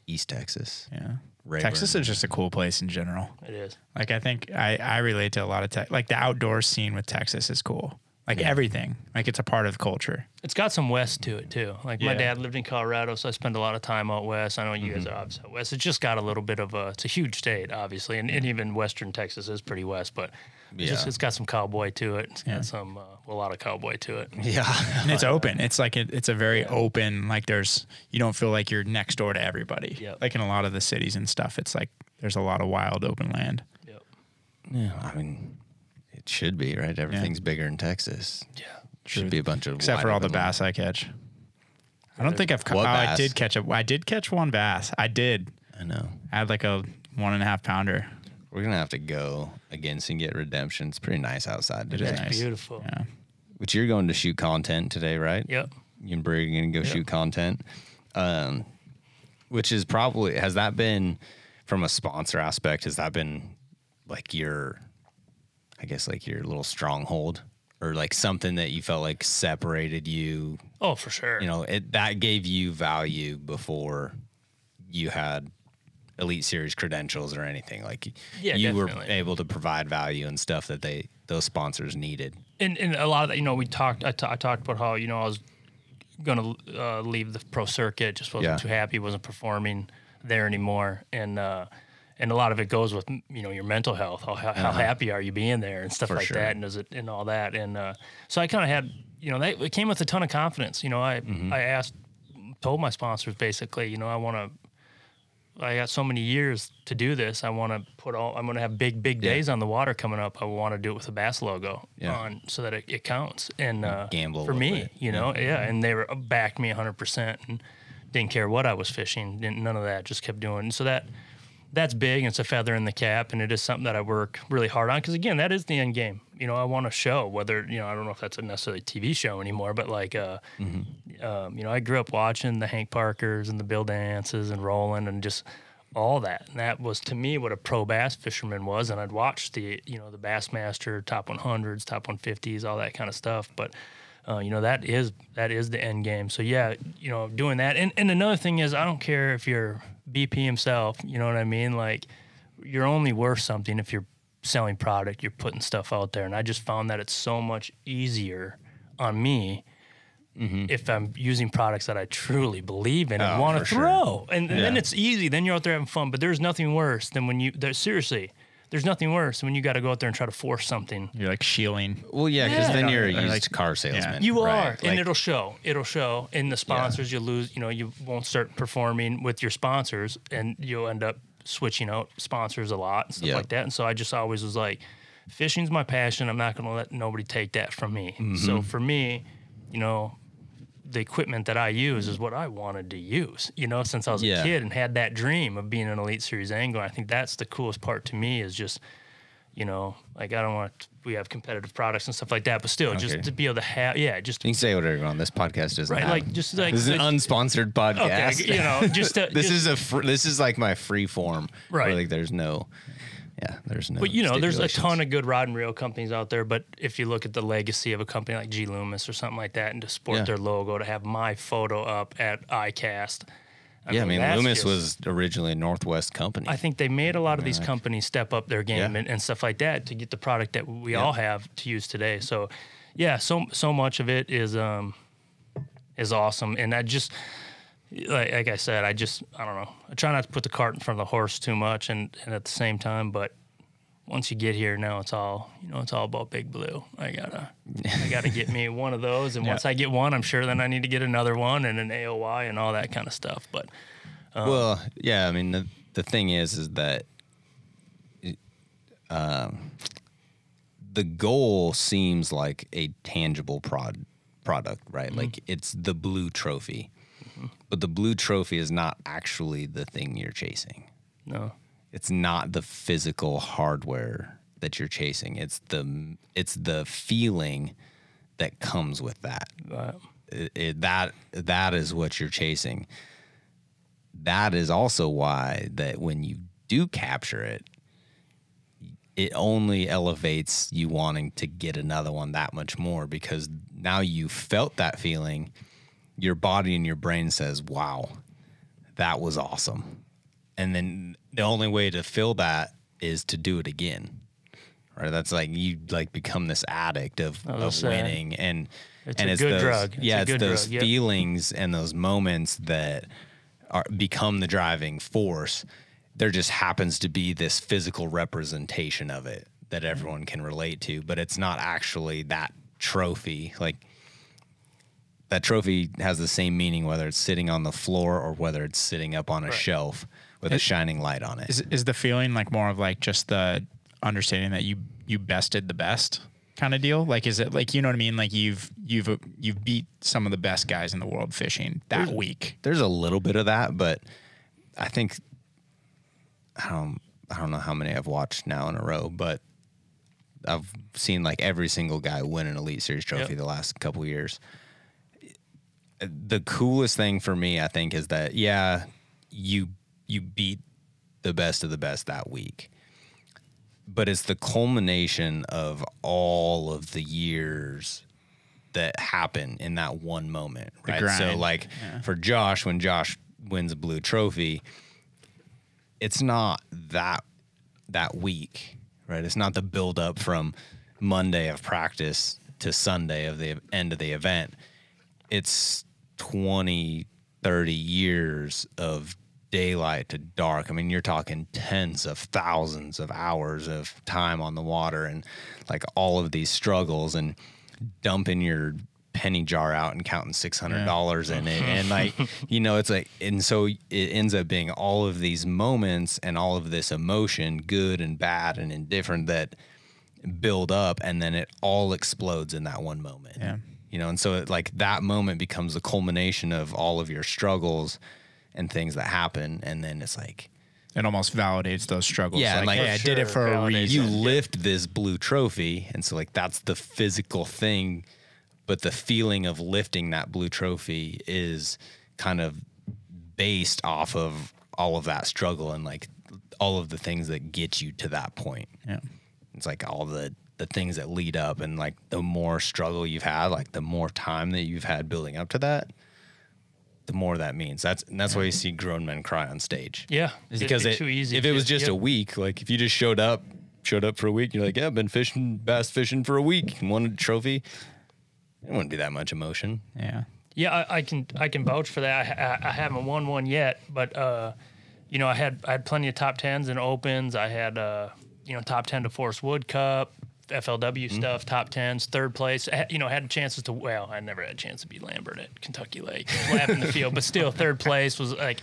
East Texas. Yeah. Rayburn. Texas is just a cool place in general. It is. Like, I think I, I relate to a lot of Texas. Like, the outdoor scene with Texas is cool. Like yeah. everything. Like it's a part of the culture. It's got some west to it too. Like yeah. my dad lived in Colorado, so I spend a lot of time out west. I know you mm-hmm. guys are obviously out west. It's just got a little bit of a, it's a huge state, obviously. And, and even western Texas is pretty west, but yeah. it's, just, it's got some cowboy to it. It's yeah. got some, uh, well, a lot of cowboy to it. Yeah. And it's open. It's like, it, it's a very yeah. open, like there's, you don't feel like you're next door to everybody. Yep. Like in a lot of the cities and stuff, it's like there's a lot of wild open land. Yep. Yeah. I mean, should be, right? Everything's yeah. bigger in Texas. Yeah. Should be a bunch of... Except for all the bass land. I catch. I don't think I've... Ca- oh, I did catch a... I did catch one bass. I did. I know. I had like a one and a half pounder. We're going to have to go against and get redemption. It's pretty nice outside today. It is nice. Beautiful. Yeah. But you're going to shoot content today, right? Yep. You and Bree are going to go yep. shoot content. Um, which is probably... Has that been, from a sponsor aspect, has that been like your... I guess like your little stronghold or like something that you felt like separated you. Oh, for sure. You know, it, that gave you value before you had Elite Series credentials or anything. Like yeah, you definitely. were able to provide value and stuff that they, those sponsors needed. And, and a lot of that, you know, we talked, I, t- I talked about how, you know, I was going to uh, leave the pro circuit, just wasn't yeah. too happy, wasn't performing there anymore. And uh, and a lot of it goes with, you know, your mental health, how, how uh-huh. happy are you being there and stuff For like sure. that, and does it and all that. And uh, so I kind of had, you know, that, it came with a ton of confidence. You know, I mm-hmm. I asked, told my sponsors basically, you know, I want to, I got so many years to do this. I want to put all, I'm going to have big, big days yeah. on the water coming up. I want to do it with a Bass logo yeah. on so that it, it counts. And uh, gamble for me, it. you know, yeah. yeah. And they were backed me one hundred percent and didn't care what I was fishing. Didn't, none of that, just kept doing. So that that's big. And it's a feather in the cap. And it is something that I work really hard on. Because, again, that is the end game. You know, I want to show whether, you know, I don't know if that's a necessarily T V show anymore, but like, uh, mm-hmm. um, you know, I grew up watching the Hank Parkers and the Bill Dances and Roland and just all that. And that was, to me, what a pro bass fisherman was. And I'd watch the, you know, the Bassmaster, top one hundreds, top one fifties, all that kind of stuff. But, uh, you know, that is, that is the end game. So, yeah, you know, doing that. And, and another thing is, I don't care if you're B P himself, you know what I mean? Like, you're only worth something if you're selling product, you're putting stuff out there. And I just found that it's so much easier on me mm-hmm. if I'm using products that I truly believe in and oh, want to throw. Sure. And, and yeah. then it's easy. Then you're out there having fun. But there's nothing worse than when you, there, seriously, there's nothing worse than when you got to go out there and try to force something. You're like shielding. Well, yeah, because yeah. then you're a used like, car salesman. Yeah. You are, right? and like, it'll show. It'll show. In the sponsors, yeah. you lose, you know, you won't start performing with your sponsors, and you'll end up switching out sponsors a lot and stuff yep. like that. And so I just always was like, fishing's my passion. I'm not going to let nobody take that from me. Mm-hmm. So for me, you know, the equipment that I use is what I wanted to use, you know, since I was yeah. a kid and had that dream of being an Elite Series angler. I think that's the coolest part to me is just, you know, like I don't want to, we have competitive products and stuff like that, but still okay. just to be able to have, yeah, just. You can say whatever you want. This podcast doesn't right, like, just like this is an like, unsponsored podcast. Okay, you know, just to, this just, is a fr- this is like my free form. Right. Where, like there's no, yeah, there's no. But you know, there's a ton of good rod and reel companies out there. But if you look at the legacy of a company like G Loomis or something like that, and to sport yeah. their logo, to have my photo up at iCast. I yeah, mean, I mean, Loomis just, was originally a Northwest company. I think they made a lot of these companies step up their game yeah. and, and stuff like that to get the product that we yeah. all have to use today. So, yeah, so so much of it is um, is awesome. And I just, like, like I said, I just, I don't know. I try not to put the cart in front of the horse too much and, and at the same time, but once you get here, now it's all, you know, it's all about Big Blue. I gotta, I gotta get me one of those. And yeah. once I get one, I'm sure then I need to get another one and an A O Y and all that kind of stuff. But, um, well, yeah, I mean, the, the thing is, is that, it, um, the goal seems like a tangible prod product, right? Mm-hmm. Like it's the blue trophy, mm-hmm. but the blue trophy is not actually the thing you're chasing. No. It's not the physical hardware that you're chasing. It's the it's the feeling that comes with that. Wow. It, it, that that is what you're chasing. That is also why that when you do capture it, it only elevates you wanting to get another one that much more, because now you felt that feeling. Your body and your brain says, "Wow, that was awesome." And then the only way to feel that is to do it again, right? That's like you like become this addict of, of winning, and it's and a it's good those, drug. Yeah, it's, it's those drug, feelings yep. and those moments that are become the driving force. There just happens to be this physical representation of it that everyone can relate to, but it's not actually that trophy. Like that trophy has the same meaning whether it's sitting on the floor or whether it's sitting up on a right. shelf. With it, a shining light on it. Is is the feeling like more of like just the understanding that you you bested the best kind of deal? Like, is it like, you know what I mean? Like you've you've you've beat some of the best guys in the world fishing that there's, week. There's a little bit of that, but I think I don't I don't know how many I've watched now in a row, but I've seen like every single guy win an Elite Series trophy yep. the last couple of years. The coolest thing for me, I think, is that yeah, you. you beat the best of the best that week, but it's the culmination of all of the years that happen in that one moment, right? So like yeah. for Josh, when Josh wins a blue trophy, it's not that, that week, right? It's not the build up from Monday of practice to Sunday of the end of the event. It's twenty, thirty years of daylight to dark. I mean, you're talking tens of thousands of hours of time on the water and like all of these struggles and dumping your penny jar out and counting six hundred dollars yeah. in it. And like, you know, it's like, and so it ends up being all of these moments and all of this emotion, good and bad and indifferent, that build up, and then it all explodes in that one moment. Yeah. You know, and so it, like, that moment becomes the culmination of all of your struggles and things that happen, and then it's like, it almost validates those struggles. Yeah, like, like yeah, sure, I did it for a reason. You lift this blue trophy, and so like that's the physical thing, but the feeling of lifting that blue trophy is kind of based off of all of that struggle and like all of the things that get you to that point. Yeah. It's like all the, the things that lead up, and like the more struggle you've had, like the more time that you've had building up to that, the more that means. That's and that's why you see grown men cry on stage. Yeah. Because it, it, too easy if it was just yep. a week, like if you just showed up, showed up for a week, you're like, yeah, I've been fishing, bass fishing for a week and won a trophy. It wouldn't be that much emotion. Yeah. Yeah, I, I can I can vouch for that. I, I, I haven't won one yet, but, uh, you know, I had I had plenty of top tens and opens. I had, uh, you know, top ten to Forest Wood Cup, F L W stuff, mm-hmm. top tens, third place. I, you know, had chances to, well, I never had a chance to beat Lambert at Kentucky Lake, lapping the field, but still third place was like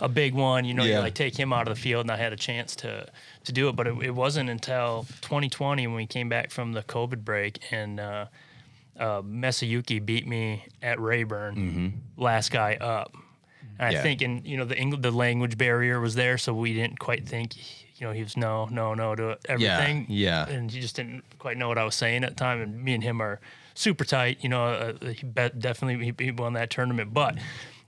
a big one. You know, yeah. you like take him out of the field, and I had a chance to, to do it, but it, it wasn't until twenty twenty when we came back from the COVID break, and uh, uh, Masayuki beat me at Rayburn, mm-hmm. last guy up. And yeah. I think, in, you know, the English, the language barrier was there, so we didn't quite think. You know, he was no, no, no to everything. Yeah, yeah. And you just didn't quite know what I was saying at the time. And me and him are super tight. You know, uh, he bet, definitely he, he won that tournament. But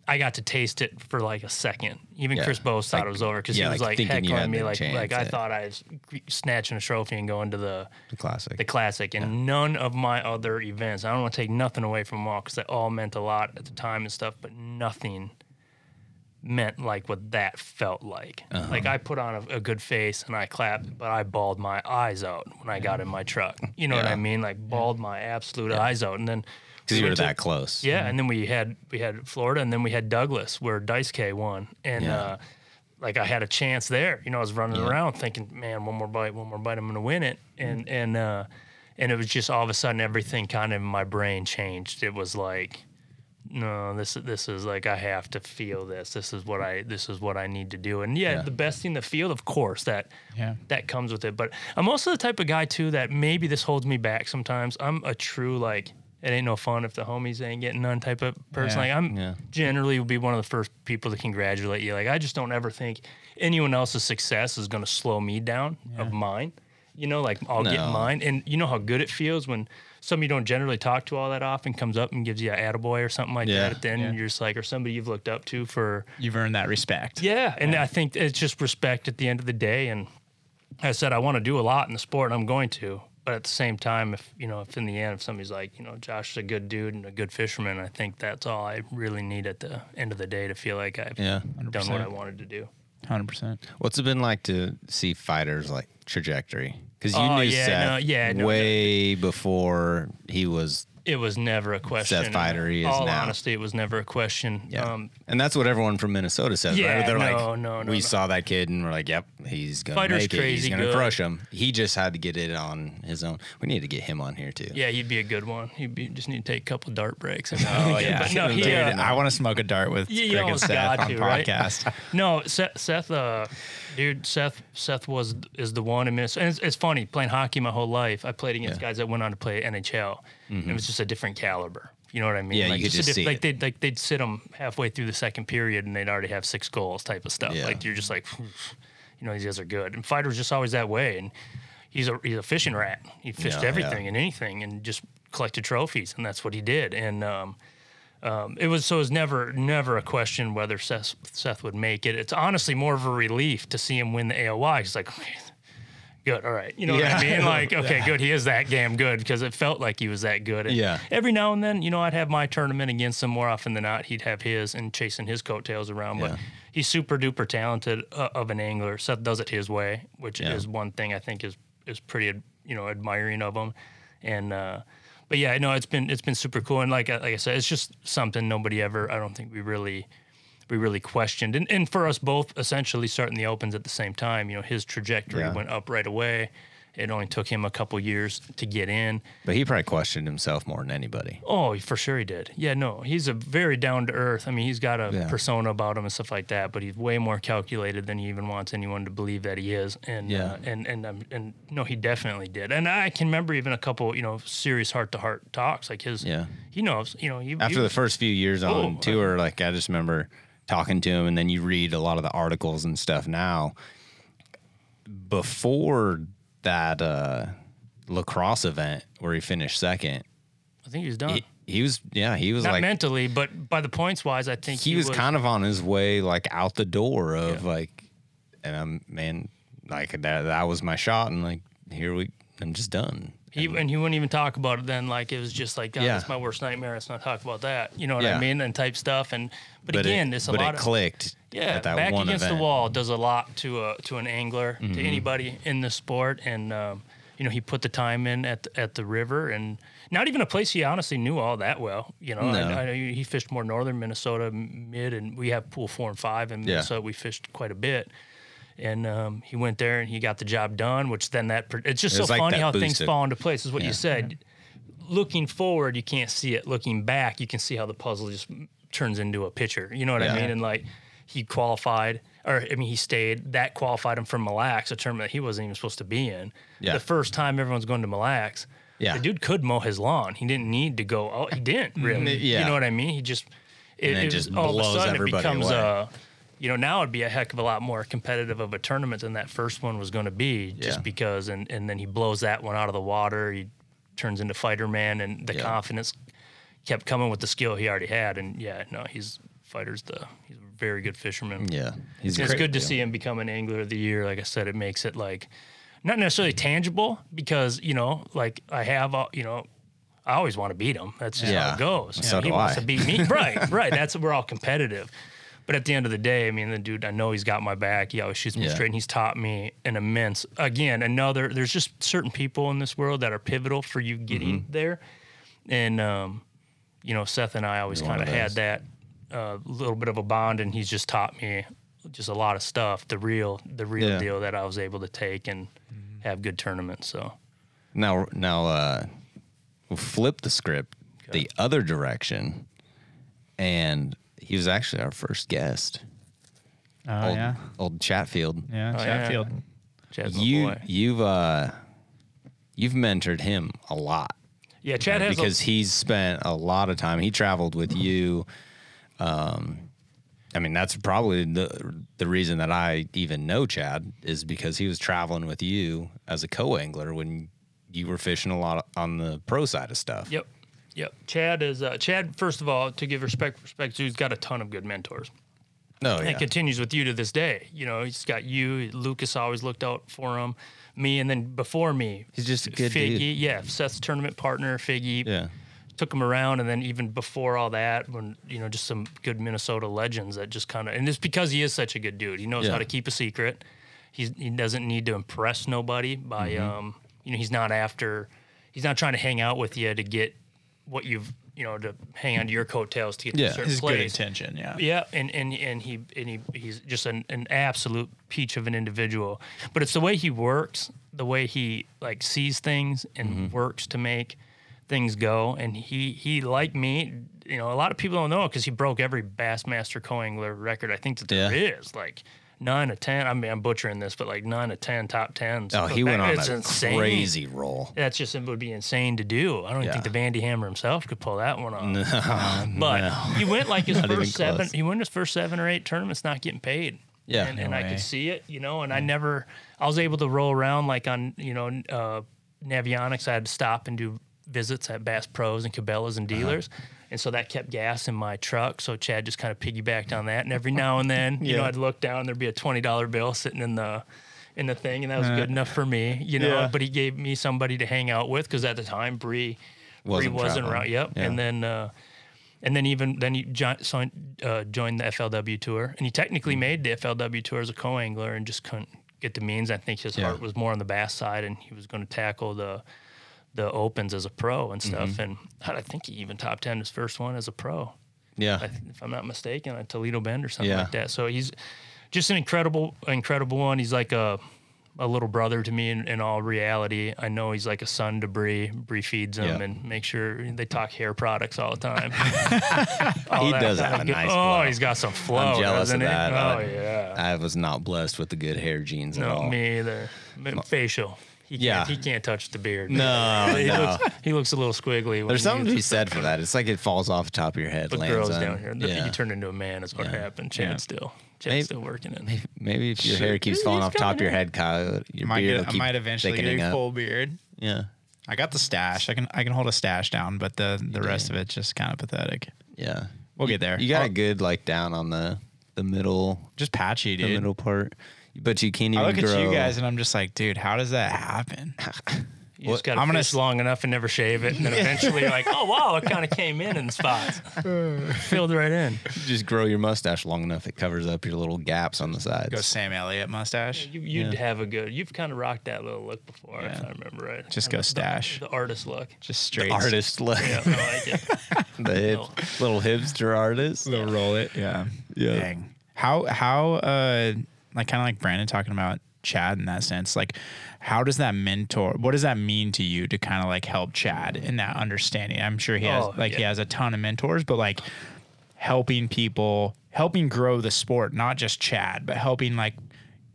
I got to taste it for like a second. Even yeah. Chris Bowes thought like, it was over, because yeah, he was like, like heckling me. Like, chance, like I yeah. thought I was snatching a trophy and going to the, the classic. The classic. And yeah. none of my other events, I don't want to take nothing away from them all, because they all meant a lot at the time and stuff, but nothing meant like what that felt like. Uh-huh. Like I put on a, a good face and I clapped, but I bawled my eyes out when I yeah. got in my truck. You know yeah. what I mean? Like bawled yeah. my absolute yeah. eyes out. And then because we you were that to, close. Yeah, yeah. And then we had we had Florida, and then we had Douglas where Dice K won. And yeah. uh, like I had a chance there. You know, I was running yeah. around thinking, man, one more bite, one more bite, I'm gonna win it. And mm-hmm. and uh, and it was just all of a sudden everything kind of in my brain changed. It was like, no, this this is like I have to feel this. This is what I this is what I need to do. And yeah, yeah. the best in the field, of course, that yeah. that comes with it. But I'm also the type of guy too that maybe this holds me back sometimes. I'm a true like it ain't no fun if the homies ain't getting none type of person. Yeah. Like I'm yeah. generally will be one of the first people to congratulate you. Like I just don't ever think anyone else's success is gonna slow me down yeah. of mine. You know, like I'll no. get mine, and you know how good it feels when somebody you don't generally talk to all that often comes up and gives you an attaboy or something like yeah, that at the end, yeah. and you're just like, or somebody you've looked up to for... You've earned that respect. Yeah, and yeah. I think it's just respect at the end of the day, and I said, I want to do a lot in the sport, and I'm going to, but at the same time, if, you know, if in the end, if somebody's like, you know, Josh is a good dude and a good fisherman, I think that's all I really need at the end of the day to feel like I've yeah, done what I wanted to do. one hundred percent. What's it been like to see Fider's, like, trajectory? Because you oh, knew yeah, Seth no, yeah, no, way no. before he was. It was never a question. Seth Fider, he is all now. Honesty, it was never a question. Yeah. Um, and that's what everyone from Minnesota says, yeah, right? They're no, like, no, no, we no. saw that kid and we're like, yep, he's going to make it. He's going to crush him. He just had to get it on his own. We need to get him on here, too. Yeah, he'd be a good one. He'd be, just need to take a couple dart breaks. And oh, yeah. But no, he, Dude, uh, I want to smoke a dart with Greg and Seth on to, podcast. Right? No, Seth, Seth uh, Dude, Seth Seth was is the one in Minnesota. And it's, it's funny, playing hockey my whole life, I played against yeah. guys that went on to play N H L. Mm-hmm. And it was just a different caliber. You know what I mean? Yeah, like, you could just, just diff- see like it. They'd, like, they'd sit them halfway through the second period, and they'd already have six goals type of stuff. Yeah. Like, you're just like, you know, these guys are good. And Fider's just always that way. And he's a he's a fishing rat. He fished yeah, everything yeah. and anything and just collected trophies, and that's what he did. And um, um, it was so it was never, never a question whether Seth, Seth would make it. It's honestly more of a relief to see him win the A O Y. He's like, okay, good, all right. You know yeah. what I mean? Like, okay, yeah. good. He is that damn good, because it felt like he was that good. And yeah. every now and then, you know, I'd have my tournament against him more often than not. He'd have his and chasing his coattails around. Yeah. But he's super duper talented uh, of an angler. Seth does it his way, which yeah. is one thing I think is is pretty, you know, admiring of him. And uh, but yeah, I know it's been it's been super cool. And like like I said, it's just something nobody ever, I don't think we really we really questioned. And and for us both, essentially starting the Opens at the same time, you know, his trajectory yeah. went up right away. It only took him a couple years to get in. But he probably questioned himself more than anybody. Oh, for sure he did. Yeah, no, he's a very down-to-earth. I mean, he's got a yeah. persona about him and stuff like that, but he's way more calculated than he even wants anyone to believe that he is. And yeah. uh, and and um, and no, he definitely did. And I can remember even a couple, you know, serious heart-to-heart talks. Like his, yeah. he knows, you know. He, After he, the first few years on oh, tour, like I just remember talking to him, and then you read a lot of the articles and stuff now. Before that uh, lacrosse event where he finished second, I think he was done. He, he was, yeah, he was not like mentally, but by the points wise, I think he, he was, was kind of on his way, like out the door of yeah. like, and I'm man, like that that was my shot, and like here we, I'm just done. He and, and he wouldn't even talk about it then, like it was just like, God, yeah. that's my worst nightmare. Let's not talk about that, you know what yeah. I mean? And type stuff, and but, but again, there's a but lot it of clicked. Yeah, that back one against event. The wall does a lot to a, to an angler, mm-hmm. to anybody in the sport. And, um, you know, he put the time in at the, at the river, and not even a place he honestly knew all that well. You know, no. I, I know he fished more northern Minnesota mid, and we have pool four and five in Minnesota. Yeah. We fished quite a bit. And um, he went there and he got the job done, which then that – it's just it so like funny how things it. fall into place is what yeah. you said. Yeah. Looking forward, you can't see it. Looking back, you can see how the puzzle just turns into a picture. You know what yeah. I mean? And, like – he qualified, or I mean, he stayed. That qualified him for Mille Lacs, a tournament that he wasn't even supposed to be in. Yeah. The first time everyone's going to Mille Lacs, yeah. the dude could mow his lawn. He didn't need to go. Oh, he didn't really. yeah. You know what I mean? He just, it, it, it just was, all of a sudden it becomes a, you know, now it'd be a heck of a lot more competitive of a tournament than that first one was going to be, just yeah. because. And and then he blows that one out of the water. He turns into fighter man, and the yeah. confidence kept coming with the skill he already had. And yeah, no, he's. Fighter's the he's a very good fisherman. Yeah, he's it's good to yeah. see him become an angler of the year. Like I said, it makes it like not necessarily tangible because you know, like I have, you know, I always want to beat him. That's just yeah. how it goes. So you know, do he I. wants to beat me, right? Right. That's we're all competitive. But at the end of the day, I mean, the dude, I know he's got my back. He always shoots me yeah. straight, and he's taught me an immense. Again, another. There's just certain people in this world that are pivotal for you getting mm-hmm. there, and um, you know, Seth and I always kind of had that. A little bit of a bond, and he's just taught me just a lot of stuff, the real the real yeah. deal that I was able to take and mm-hmm. have good tournaments. So now now uh we'll flip the script okay. the other direction, and he was actually our first guest. Oh uh, yeah, old Chatfield. Yeah, oh, Chatfield. Yeah. Chad's you boy. You've uh you've mentored him a lot. Yeah, Chad uh, has because a- he's spent a lot of time. He traveled with you. Um, I mean, that's probably the the reason that I even know Chad is because he was traveling with you as a co-angler when you were fishing a lot on the pro side of stuff. Yep, yep. Chad is uh, Chad. First of all, to give respect, respect, he's got a ton of good mentors. No, oh, yeah. And continues with you to this day. You know, he's got you. Lucas always looked out for him. Me, and then before me, he's just a good Figgy, dude. Yeah, Seth's tournament partner, Figgy. Yeah. Took him around, and then even before all that, when you know, just some good Minnesota legends that just kind of, and it's because he is such a good dude. He knows yeah. how to keep a secret. He's he doesn't need to impress nobody by mm-hmm. um you know he's not after he's not trying to hang out with you to get what you've you know to hang on to your coattails to get yeah. to a certain his place. Good intention, yeah, yeah, and and and he and he he's just an, an absolute peach of an individual. But it's the way he works, the way he like sees things and mm-hmm. works to make. Things go, and he he like me, you know, a lot of people don't know because he broke every Bassmaster co-angler record I think that there yeah. is, like nine to ten. I mean, I'm butchering this, but like nine to ten top tens. Oh, he back. went on it's a insane. crazy roll. That's just it would be insane to do. I don't yeah. think the Vandy Hammer himself could pull that one off. No, but no. he went like his first seven. He won his first seven or eight tournaments not getting paid. Yeah, and, no and I could see it, you know. And mm. I never, I was able to roll around like on you know uh, Navionics. I had to stop and do. Visits at Bass Pros and Cabela's and dealers, uh-huh. and so that kept gas in my truck. So Chad just kind of piggybacked on that, and every now and then, yeah. you know, I'd look down, there'd be a twenty dollar bill sitting in the in the thing, and that was uh, good enough for me, you know. Yeah. But he gave me somebody to hang out with because at the time Bree Bree wasn't around. Yep, yeah. and then uh, and then even then he joined uh, joined the F L W Tour, and he technically made the F L W Tour as a co-angler and just couldn't get the means. I think his yeah. heart was more on the bass side, and he was going to tackle the. the Opens as a pro and stuff. Mm-hmm. And I think he even top ten his first one as a pro. Yeah. I th- if I'm not mistaken, at Toledo Bend or something yeah. like that. So he's just an incredible, incredible one. He's like a, a little brother to me in, in all reality. I know he's like a son to Bree. Bree feeds him yeah. and makes sure they talk hair products all the time. all he does have a good, nice flow. Oh, he's got some flow. I'm jealous of that. It? Oh, I, yeah. I was not blessed with the good hair genes no, at all. No, me either. Facial. He yeah, can't, he can't touch the beard. No, he, no. Looks, he looks a little squiggly. When There's something to be said for that. It's like it falls off the top of your head. The girls on. Down here, yeah. you turn into a man. Is what yeah. happened. Chad's yeah. still, Chad's maybe, still working it. Maybe, maybe if your Shit. hair keeps falling He's off the top of your head, Kyle, your might beard. Get, will keep I might eventually get a full beard. Yeah, I got the stash. I can, I can hold a stash down, but the, the you rest do. of it's just kind of pathetic. Yeah, we'll you, get there. You got I'll, a good like down on the, the middle, just patchy, dude. The middle part. But you can't even I look grow. At you guys and I'm just like, dude, how does that happen? You well, just got to fish long enough and never shave it. And then eventually like, oh, wow, it kind of came in in spots. Filled right in. You just grow your mustache long enough. It covers up your little gaps on the sides. Go Sam Elliott mustache. Yeah, you, you'd yeah. have a good, you've kind of rocked that little look before, yeah. if I remember right. Just go stash. The, the artist look. Just straight. The artist look. Yeah, I like it. The hip, no. little hipster artist. Little yeah. roll it. Yeah. yeah. Dang. How, how, uh... like kind of like Brandon talking about Chad in that sense, like how does that mentor, what does that mean to you to kind of like help Chad in that understanding? I'm sure he has oh, like yeah. he has a ton of mentors, but like helping people, helping grow the sport, not just Chad, but helping like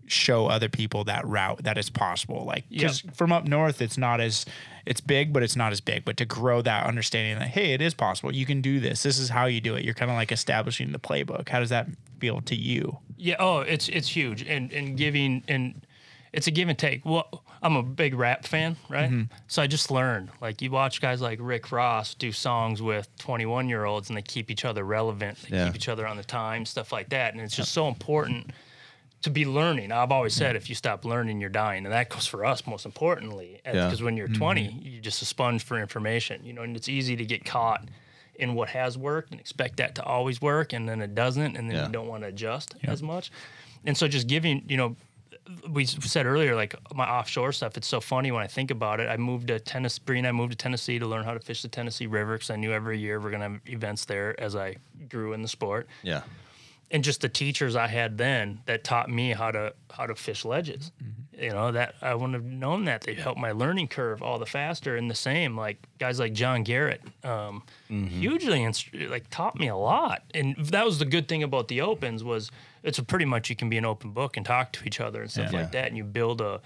show other people that route that is possible. Like because yep. from up north, it's not as, it's big, but it's not as big, but to grow that understanding that, hey, it is possible. You can do this. This is how you do it. You're kind of like establishing the playbook. How does that feel to you? Yeah. Oh, it's, it's huge. And, and giving, and it's a give and take. Well, I'm a big rap fan, right? Mm-hmm. So I just learned, like you watch guys like Rick Ross do songs with twenty-one year olds and they keep each other relevant. They yeah. keep each other on the time, stuff like that. And it's just so important to be learning. I've always said, if you stop learning, you're dying. And that goes for us, most importantly, because yeah. when you're twenty, mm-hmm. you're just a sponge for information, you know, and it's easy to get caught in what has worked and expect that to always work. And then it doesn't. And then yeah. you don't want to adjust yeah. as much. And so just giving, you know, we said earlier, like my offshore stuff, it's so funny when I think about it. I moved to Tennessee, Bree and I moved to Tennessee to learn how to fish the Tennessee River because I knew every year we're going to have events there as I grew in the sport. Yeah. And just the teachers I had then that taught me how to how to fish ledges, mm-hmm. you know, that I wouldn't have known that. They helped my learning curve all the faster. And the same, like guys like John Garrett, um, mm-hmm. hugely inst- like taught me a lot. And that was the good thing about the Opens was it's pretty much you can be an open book and talk to each other and stuff yeah. like that. And you build a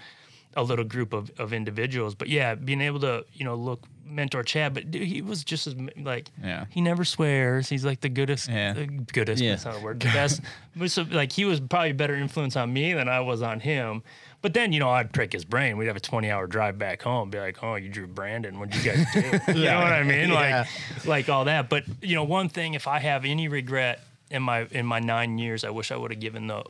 a little group of, of individuals. But yeah, being able to, you know, look, mentor Chad, but dude, he was just as like yeah. he never swears. He's like the goodest, yeah. uh, goodest. Yeah. That's not a word. The best. So, like he was probably better influence on me than I was on him. But then you know I'd prick his brain. We'd have a twenty-hour drive back home. Be like, oh, you drew Brandon. What'd you guys do? yeah. You know what I mean? Yeah. Like, like all that. But you know, one thing, if I have any regret in my in my nine years, I wish I would have given the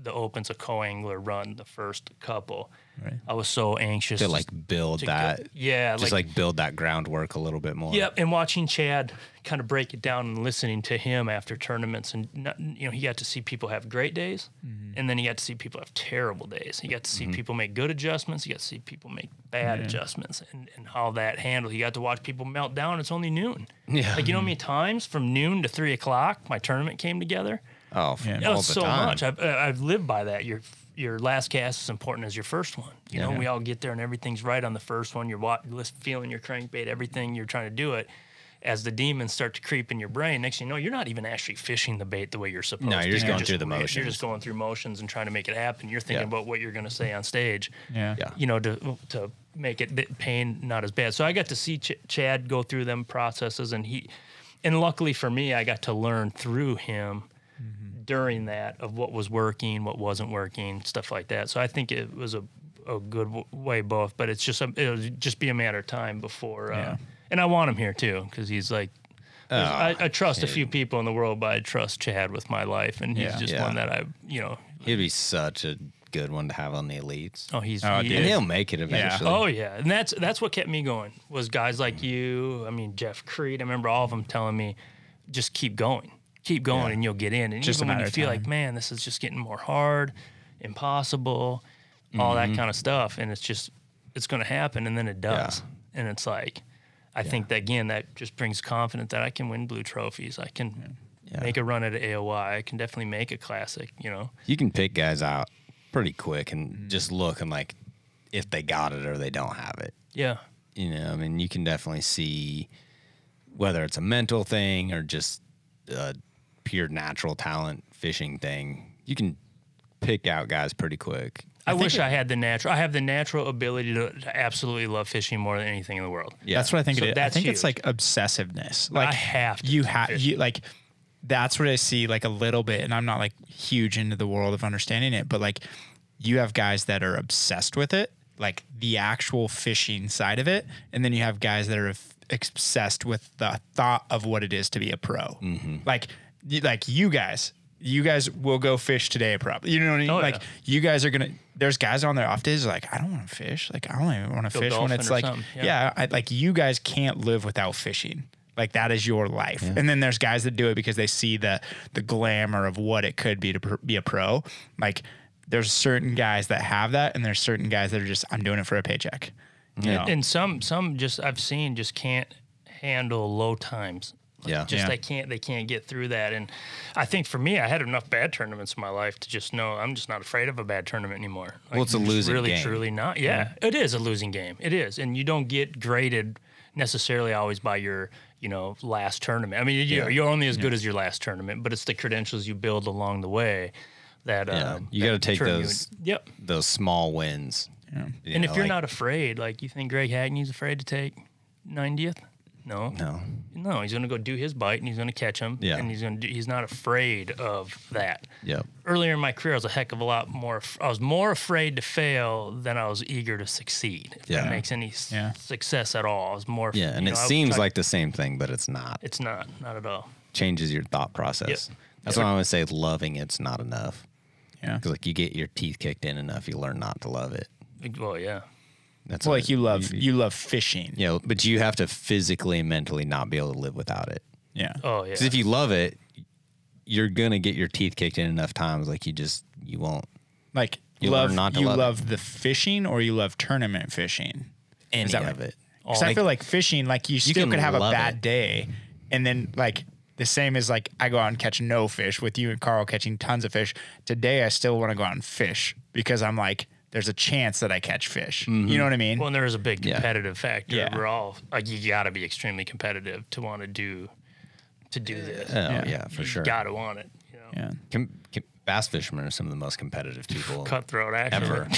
the Opens a co-angler run the first couple. Right. I was so anxious to like build to that, go, yeah, just like, like build that groundwork a little bit more. Yep, yeah, and watching Chad kind of break it down and listening to him after tournaments, and not, you know, he got to see people have great days, mm-hmm. and then he got to see people have terrible days. He got to see mm-hmm. people make good adjustments. He got to see people make bad yeah. adjustments, and, and how that handled. He got to watch people melt down. It's only noon. Yeah, like you know how many times from noon to three o'clock my tournament came together. Oh, yeah, all the so time. Much. I've I've lived by that. You're. Your last cast is important as your first one. You yeah, know, yeah. we all get there and everything's right on the first one. You're wa- feeling your crankbait, everything. You're trying to do it. As the demons start to creep in your brain, next thing you know, you're not even actually fishing the bait the way you're supposed no, to. No, you're just you're going just, through the motions. You're just going through motions and trying to make it happen. You're thinking yeah. about what you're going to say on stage, yeah. yeah. you know, to to make it pain not as bad. So I got to see Ch- Chad go through them processes, and he, and luckily for me, I got to learn through him during that of what was working, what wasn't working, stuff like that. So I think it was a, a good w- way both, but it's just a, it'll just be a matter of time before. Uh, yeah. And I want him here too because he's like, oh, I, I trust dude. a few people in the world, but I trust Chad with my life, and he's yeah. just yeah. one that I, you know. He'd be such a good one to have on the elites. Oh, he's oh, he, and he'll make it eventually. Yeah. Oh yeah, and that's that's what kept me going was guys like you. I mean Jeff Creed. I remember all of them telling me, just keep going. Keep going yeah. and you'll get in. And just even when you feel time. Like, man, this is just getting more hard, impossible, mm-hmm. all that kind of stuff. And it's just, it's going to happen. And then it does. Yeah. And it's like, I yeah. think that, again, that just brings confidence that I can win blue trophies. I can yeah. make a run at A O Y. I can definitely make a classic, you know. You can pick guys out pretty quick and mm-hmm. just look and, like, if they got it or they don't have it. Yeah. You know, I mean, you can definitely see whether it's a mental thing or just a pure natural talent fishing thing. You can pick out guys pretty quick. I, I wish it, I had the natural. I have the natural ability to, to absolutely love fishing more than anything in the world. Yeah. That's what I think so it is. I think huge. It's like obsessiveness. Like I have to. You have you like that's what I see like a little bit, and I'm not like huge into the world of understanding it, but like you have guys that are obsessed with it, like the actual fishing side of it, and then you have guys that are obsessed with the thought of what it is to be a pro. Mm-hmm. Like like you guys You guys will go fish today, probably. You know what I mean? Oh, like, yeah. you guys are going to, there's guys on their off days like, I don't want to fish. Like, I don't even want to fish when it's like, something. yeah, yeah I, like you guys can't live without fishing. Like, that is your life. Yeah. And then there's guys that do it because they see the, the glamour of what it could be to pr- be a pro. Like, there's certain guys that have that, and there's certain guys that are just, I'm doing it for a paycheck. Yeah. And, and some, some just, I've seen just can't handle low times. Like yeah. Just yeah. they can't they can't get through that. And I think for me, I had enough bad tournaments in my life to just know I'm just not afraid of a bad tournament anymore. Like, well, it's a losing really, game. Really, truly not. Yeah, yeah, it is a losing game. It is. And you don't get graded necessarily always by your, you know, last tournament. I mean, you, yeah. you're only as good yeah. as your last tournament, but it's the credentials you build along the way that yeah. um, you got to take those you, yep. those small wins. Yeah. You and know, if you're like, not afraid, like you think Greg Hackney's afraid to take ninetieth? No, no, no. He's going to go do his bite, and he's going to catch him, yeah. and he's going to. He's not afraid of that. Yeah. Earlier in my career, I was a heck of a lot more. I was more afraid to fail than I was eager to succeed. If yeah. that makes any yeah. success at all, I was more. Yeah, and know, it I seems was, like I, the same thing, but it's not. It's not, not at all. Changes your thought process. Yep. That's yep. why I always say loving it's not enough. Yeah. Because like you get your teeth kicked in enough, you learn not to love it. Well, yeah. That's well, like you love you love fishing. Yeah, you know, but you have to physically and mentally not be able to live without it. Yeah. Oh yeah. Because if you love it, you're gonna get your teeth kicked in enough times. Like you just you won't. Like you love not to you love, love the fishing or you love tournament fishing. Any Is that of right? it? Because like, I feel like fishing, like you still you could have a bad it. day, and then like the same as like I go out and catch no fish with you and Carl catching tons of fish. Today I still want to go out and fish because I'm like, there's a chance that I catch fish. Mm-hmm. You know what I mean? Well, and there is a big competitive yeah. factor. Yeah. We're all like, you got to be extremely competitive to want to do, to do this. Oh yeah, yeah for you sure. Got to want it. You know? Yeah. Com- com- bass fishermen are some of the most competitive people. Cutthroat action. Ever.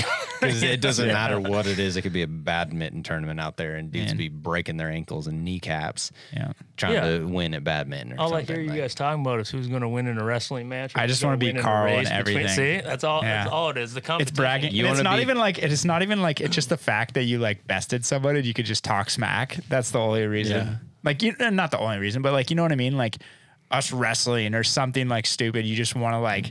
Because it doesn't yeah. matter what it is. It could be a badminton tournament out there, and dudes Man. be breaking their ankles and kneecaps. Yeah. Trying yeah. to win at badminton. Or all something. I hear you like, guys talking about is who's going to win in a wrestling match. I just want to beat Carl and everything. Between, see, that's all. Yeah. That's all it is. The competition. It's bragging. You it's not be, even like it is not even like it's just the fact that you like bested somebody. And you could just talk smack. That's the only reason. Yeah. Like you, not the only reason, but like you know what I mean. Like us wrestling or something like stupid. You just want to like.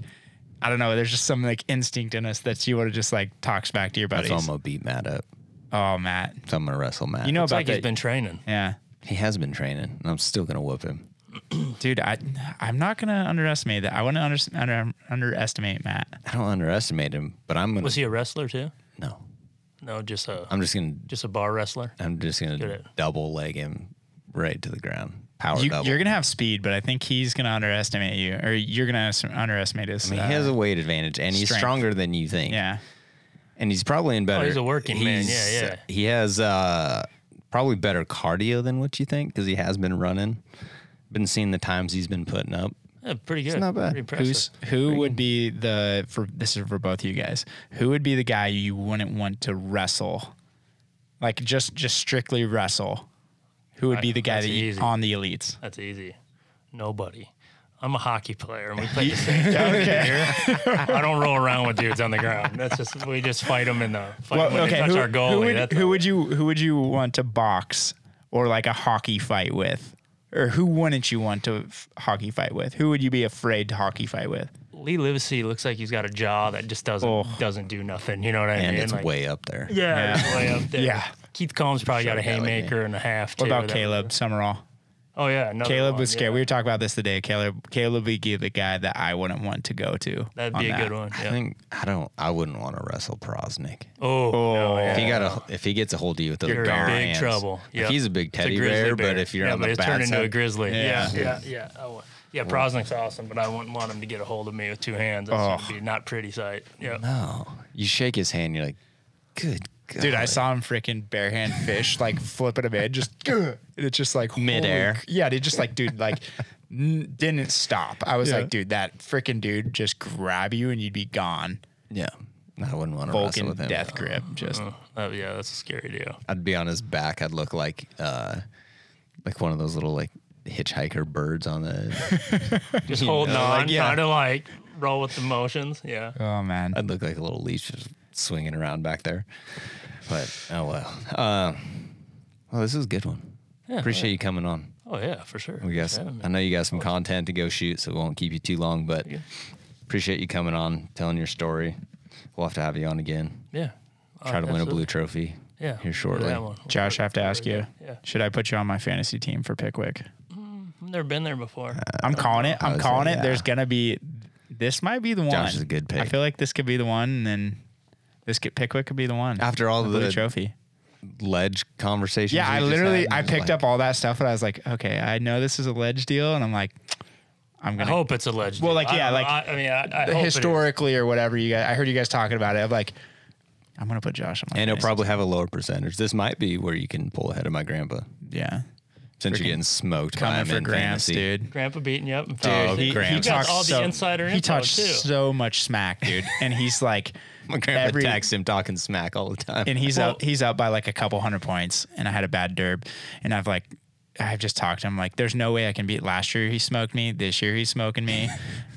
I don't know. There's just some like instinct in us that you want to just like talk back to your buddies. That's why I'm gonna beat Matt up. Oh, Matt. So I'm gonna wrestle Matt. You know it's about like that. He's been training. Yeah, he has been training. And I'm still gonna whoop him. Dude, I I'm not gonna underestimate that. I want to under, under, underestimate Matt. I don't underestimate him, but I'm gonna. Was he a wrestler too? No. No, just a. I'm just gonna just a bar wrestler. I'm just gonna double leg him right to the ground. Power you, double. You're going to have speed, but I think he's going to underestimate you, or you're going to underestimate his I mean, uh, he has a weight advantage, and strength. He's stronger than you think. Yeah. And he's probably in better... Oh, he's a working he's, man, yeah, yeah. He has uh, probably better cardio than what you think, because he has been running. Been seeing the times he's been putting up. Yeah, pretty good. It's not bad. Who's, who pretty would good. be the... For This is for both of you guys. Who would be the guy you wouldn't want to wrestle? Like, just just strictly wrestle. Who would be the guy that's that on the elites? That's easy. Nobody. I'm a hockey player, and we play the same game. Okay. I don't roll around with dudes on the ground. That's just we just fight them in the fight well, when okay. they touch who, our goalie. Who, would, that's who would you who would you want to box or like a hockey fight with, or who wouldn't you want to f- hockey fight with? Who would you be afraid to hockey fight with? Lee Livesey looks like he's got a jaw that just doesn't oh. doesn't do nothing. You know what I and mean? And it's like, way up there. Yeah, yeah. It's way up there. Yeah. Keith Combs probably sure, got a haymaker yeah. and a half. What too, about Caleb Summerall? Oh yeah, Caleb one, was scared. Yeah. We were talking about this today. Caleb, Caleb would be the guy that I wouldn't want to go to. That'd be a that. good one. Yeah. I think I don't. I wouldn't want to wrestle Prosnick. Oh, oh no, yeah. if he got a, if he gets a hold of you with those big hands, trouble. Yep. Like he's a big teddy a bear, bear, but if you're yeah, on but the back, turned into a grizzly. Yeah, yeah, yeah. yeah. I would. Yeah, Prosnick's awesome, but I wouldn't want him to get a hold of me with two hands. That would oh. be not pretty sight. Yeah. No. You shake his hand, you're like, good God. Dude, I saw him freaking barehand fish, like flipping him in, just, and it's just like midair. Holy, yeah, they just like, dude, like, n- didn't stop. I was yeah. like, dude, that freaking dude just grab you and you'd be gone. Yeah. I wouldn't want to Vulcan wrestle with him. Death grip. Just. Uh, oh, yeah, that's a scary deal. I'd be on his back. I'd look like, uh, like one of those little, like, hitchhiker birds on the just holding know, on like, yeah. trying to like roll with the motions. Yeah, oh man, I'd look like a little leash just swinging around back there, but oh well. Um well, this is a good one. Yeah, appreciate yeah. you coming on. Oh yeah, for sure. We got some, I know you got some content to go shoot, so we won't keep you too long, but yeah. appreciate you coming on, telling your story. We'll have to have you on again. Yeah, try right, to win a blue trophy yeah here shortly. We'll Josh, I have to ask you, yeah. should I put you on my fantasy team for Pickwick? Never been there before. Uh, I'm calling it. I'm calling it. Yeah. There's gonna be. This might be the one. Josh is a good pick. I feel like this could be the one, and then this could, Pickwick could be the one. After all the, the trophy ledge conversations. Yeah, I literally had, I picked like, up all that stuff, and I was like, okay, I know this is a ledge deal, and I'm like, I'm gonna. I hope it's a ledge deal. Well, like yeah, I, like I, I mean, I, I historically or whatever. You guys, I heard you guys talking about it. I'm like, I'm gonna put Josh on my. And he'll probably have a lower percentage. This might be where you can pull ahead of my grandpa. Yeah. Since freaking you're getting smoked by him for in Gramps, fantasy. Dude. Grandpa beating you up. Dude, oh, he, he got all so, the insider info, He touched too. so much smack, dude. And he's like... My grandpa every, attacks him talking smack all the time. And he's well, out He's out by like a couple hundred points, and I had a bad derb. And I've like... I've just talked to him like, there's no way I can beat last year. He smoked me. This year he's smoking me.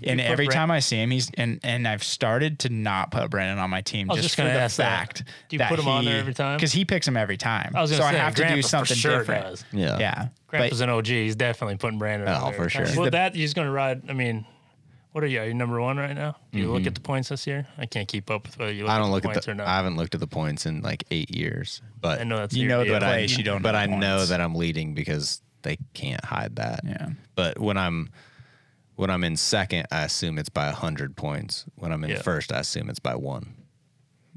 And every Brent- time I see him, he's and, and I've started to not put Brandon on my team just, just for the fact that. Do you that put him he, on there every time? Because he picks him every time. I was so say, I have Grandpa to do something sure different. Does. Yeah, yeah. Grandpa's but, an O G. He's definitely putting Brandon on. Oh, there for sure. Well, the, that he's going to ride. I mean, what are you? Are you number one right now? Do you mm-hmm. look at the points this year? I can't keep up with whether you look I don't at the look points at the, or not. I haven't looked at the points in like eight years. But I know that's you know that I you don't. But I points. know that I'm leading because they can't hide that. Yeah. But when I'm when I'm in second, I assume it's by a hundred points. When I'm in yeah. first, I assume it's by one.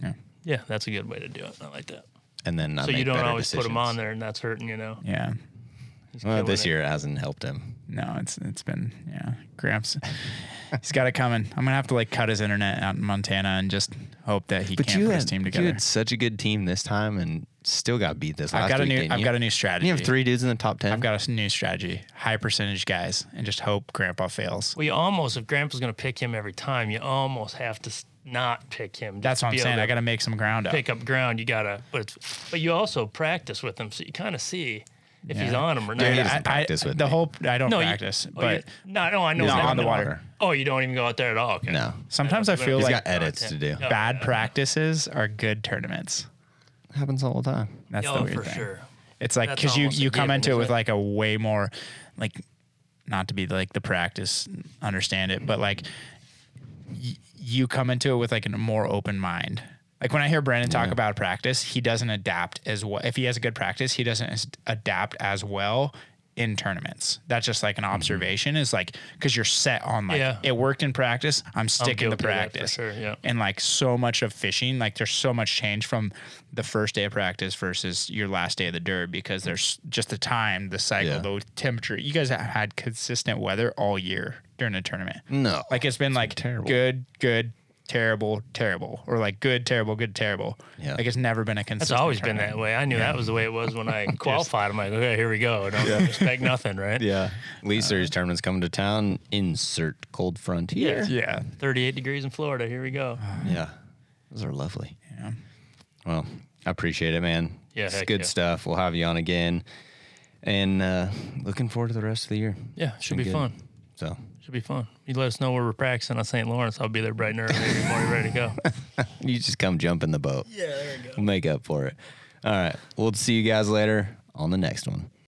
Yeah. Yeah, that's a good way to do it. I like that. And then I so you don't always decisions. put them on there, and that's hurting, you know. Yeah. Well, this year it hasn't helped him. No, it's it's been yeah. Gramps, he's got it coming. I'm gonna have to like cut his internet out in Montana and just hope that he but can put had, his team together. You had such a good team this time and still got beat this. I've last got week, a new. I've you? got a new strategy. You have three dudes in the top ten. I've got a new strategy: high percentage guys, and just hope Grandpa fails. Well, you almost if Grandpa's gonna pick him every time, you almost have to not pick him. That's what I'm saying. I gotta make some ground up. Pick up ground. You gotta, but it's, but you also practice with him, so you kind of see. If yeah. he's on him or not, he doesn't practice with the me. whole. I don't no, practice, you, but oh, no, no, I know not on the water. water. Oh, you don't even go out there at all. Okay. No. Sometimes I, I feel he's like got edits content. to do. Oh, Bad yeah. practices are good tournaments. It happens all the time. That's Yo, the weird for thing. Sure. It's like because you you come into it with like a way more, like, not to be like the practice, understand it, but like, y- you come into it with like a more open mind. Like when I hear Brandon talk yeah. about practice, he doesn't adapt as well. If he has a good practice, he doesn't adapt as well in tournaments. That's just like an observation mm-hmm. is like, cause you're set on like, yeah. it worked in practice. I'm sticking to practice. Sure, yeah. And like so much of fishing, like there's so much change from the first day of practice versus your last day of the derby because there's just the time, the cycle, yeah. the temperature. You guys have had consistent weather all year during the tournament. No. Like it's been it's like been terrible. good, good. terrible, terrible, or like good, terrible, good, terrible. Yeah. Like it's never been a consistent. It's always tournament. been that way. I knew yeah. that was the way it was when I qualified. I'm like, okay, here we go. Don't yeah. expect nothing, right? Yeah. Elite uh, Series tournament's coming to town. Insert cold frontier. Yeah. yeah. thirty-eight degrees in Florida. Here we go. Yeah. Those are lovely. Yeah. Well, I appreciate it, man. Yeah. It's good yeah. stuff. We'll have you on again. And uh, looking forward to the rest of the year. Yeah. It should be good. fun. So. Should be fun. You let us know where we're practicing on Saint Lawrence. I'll be there bright and early before you're ready to go. You just come jump in the boat. Yeah, there you go. We'll make up for it. All right. We'll see you guys later on the next one.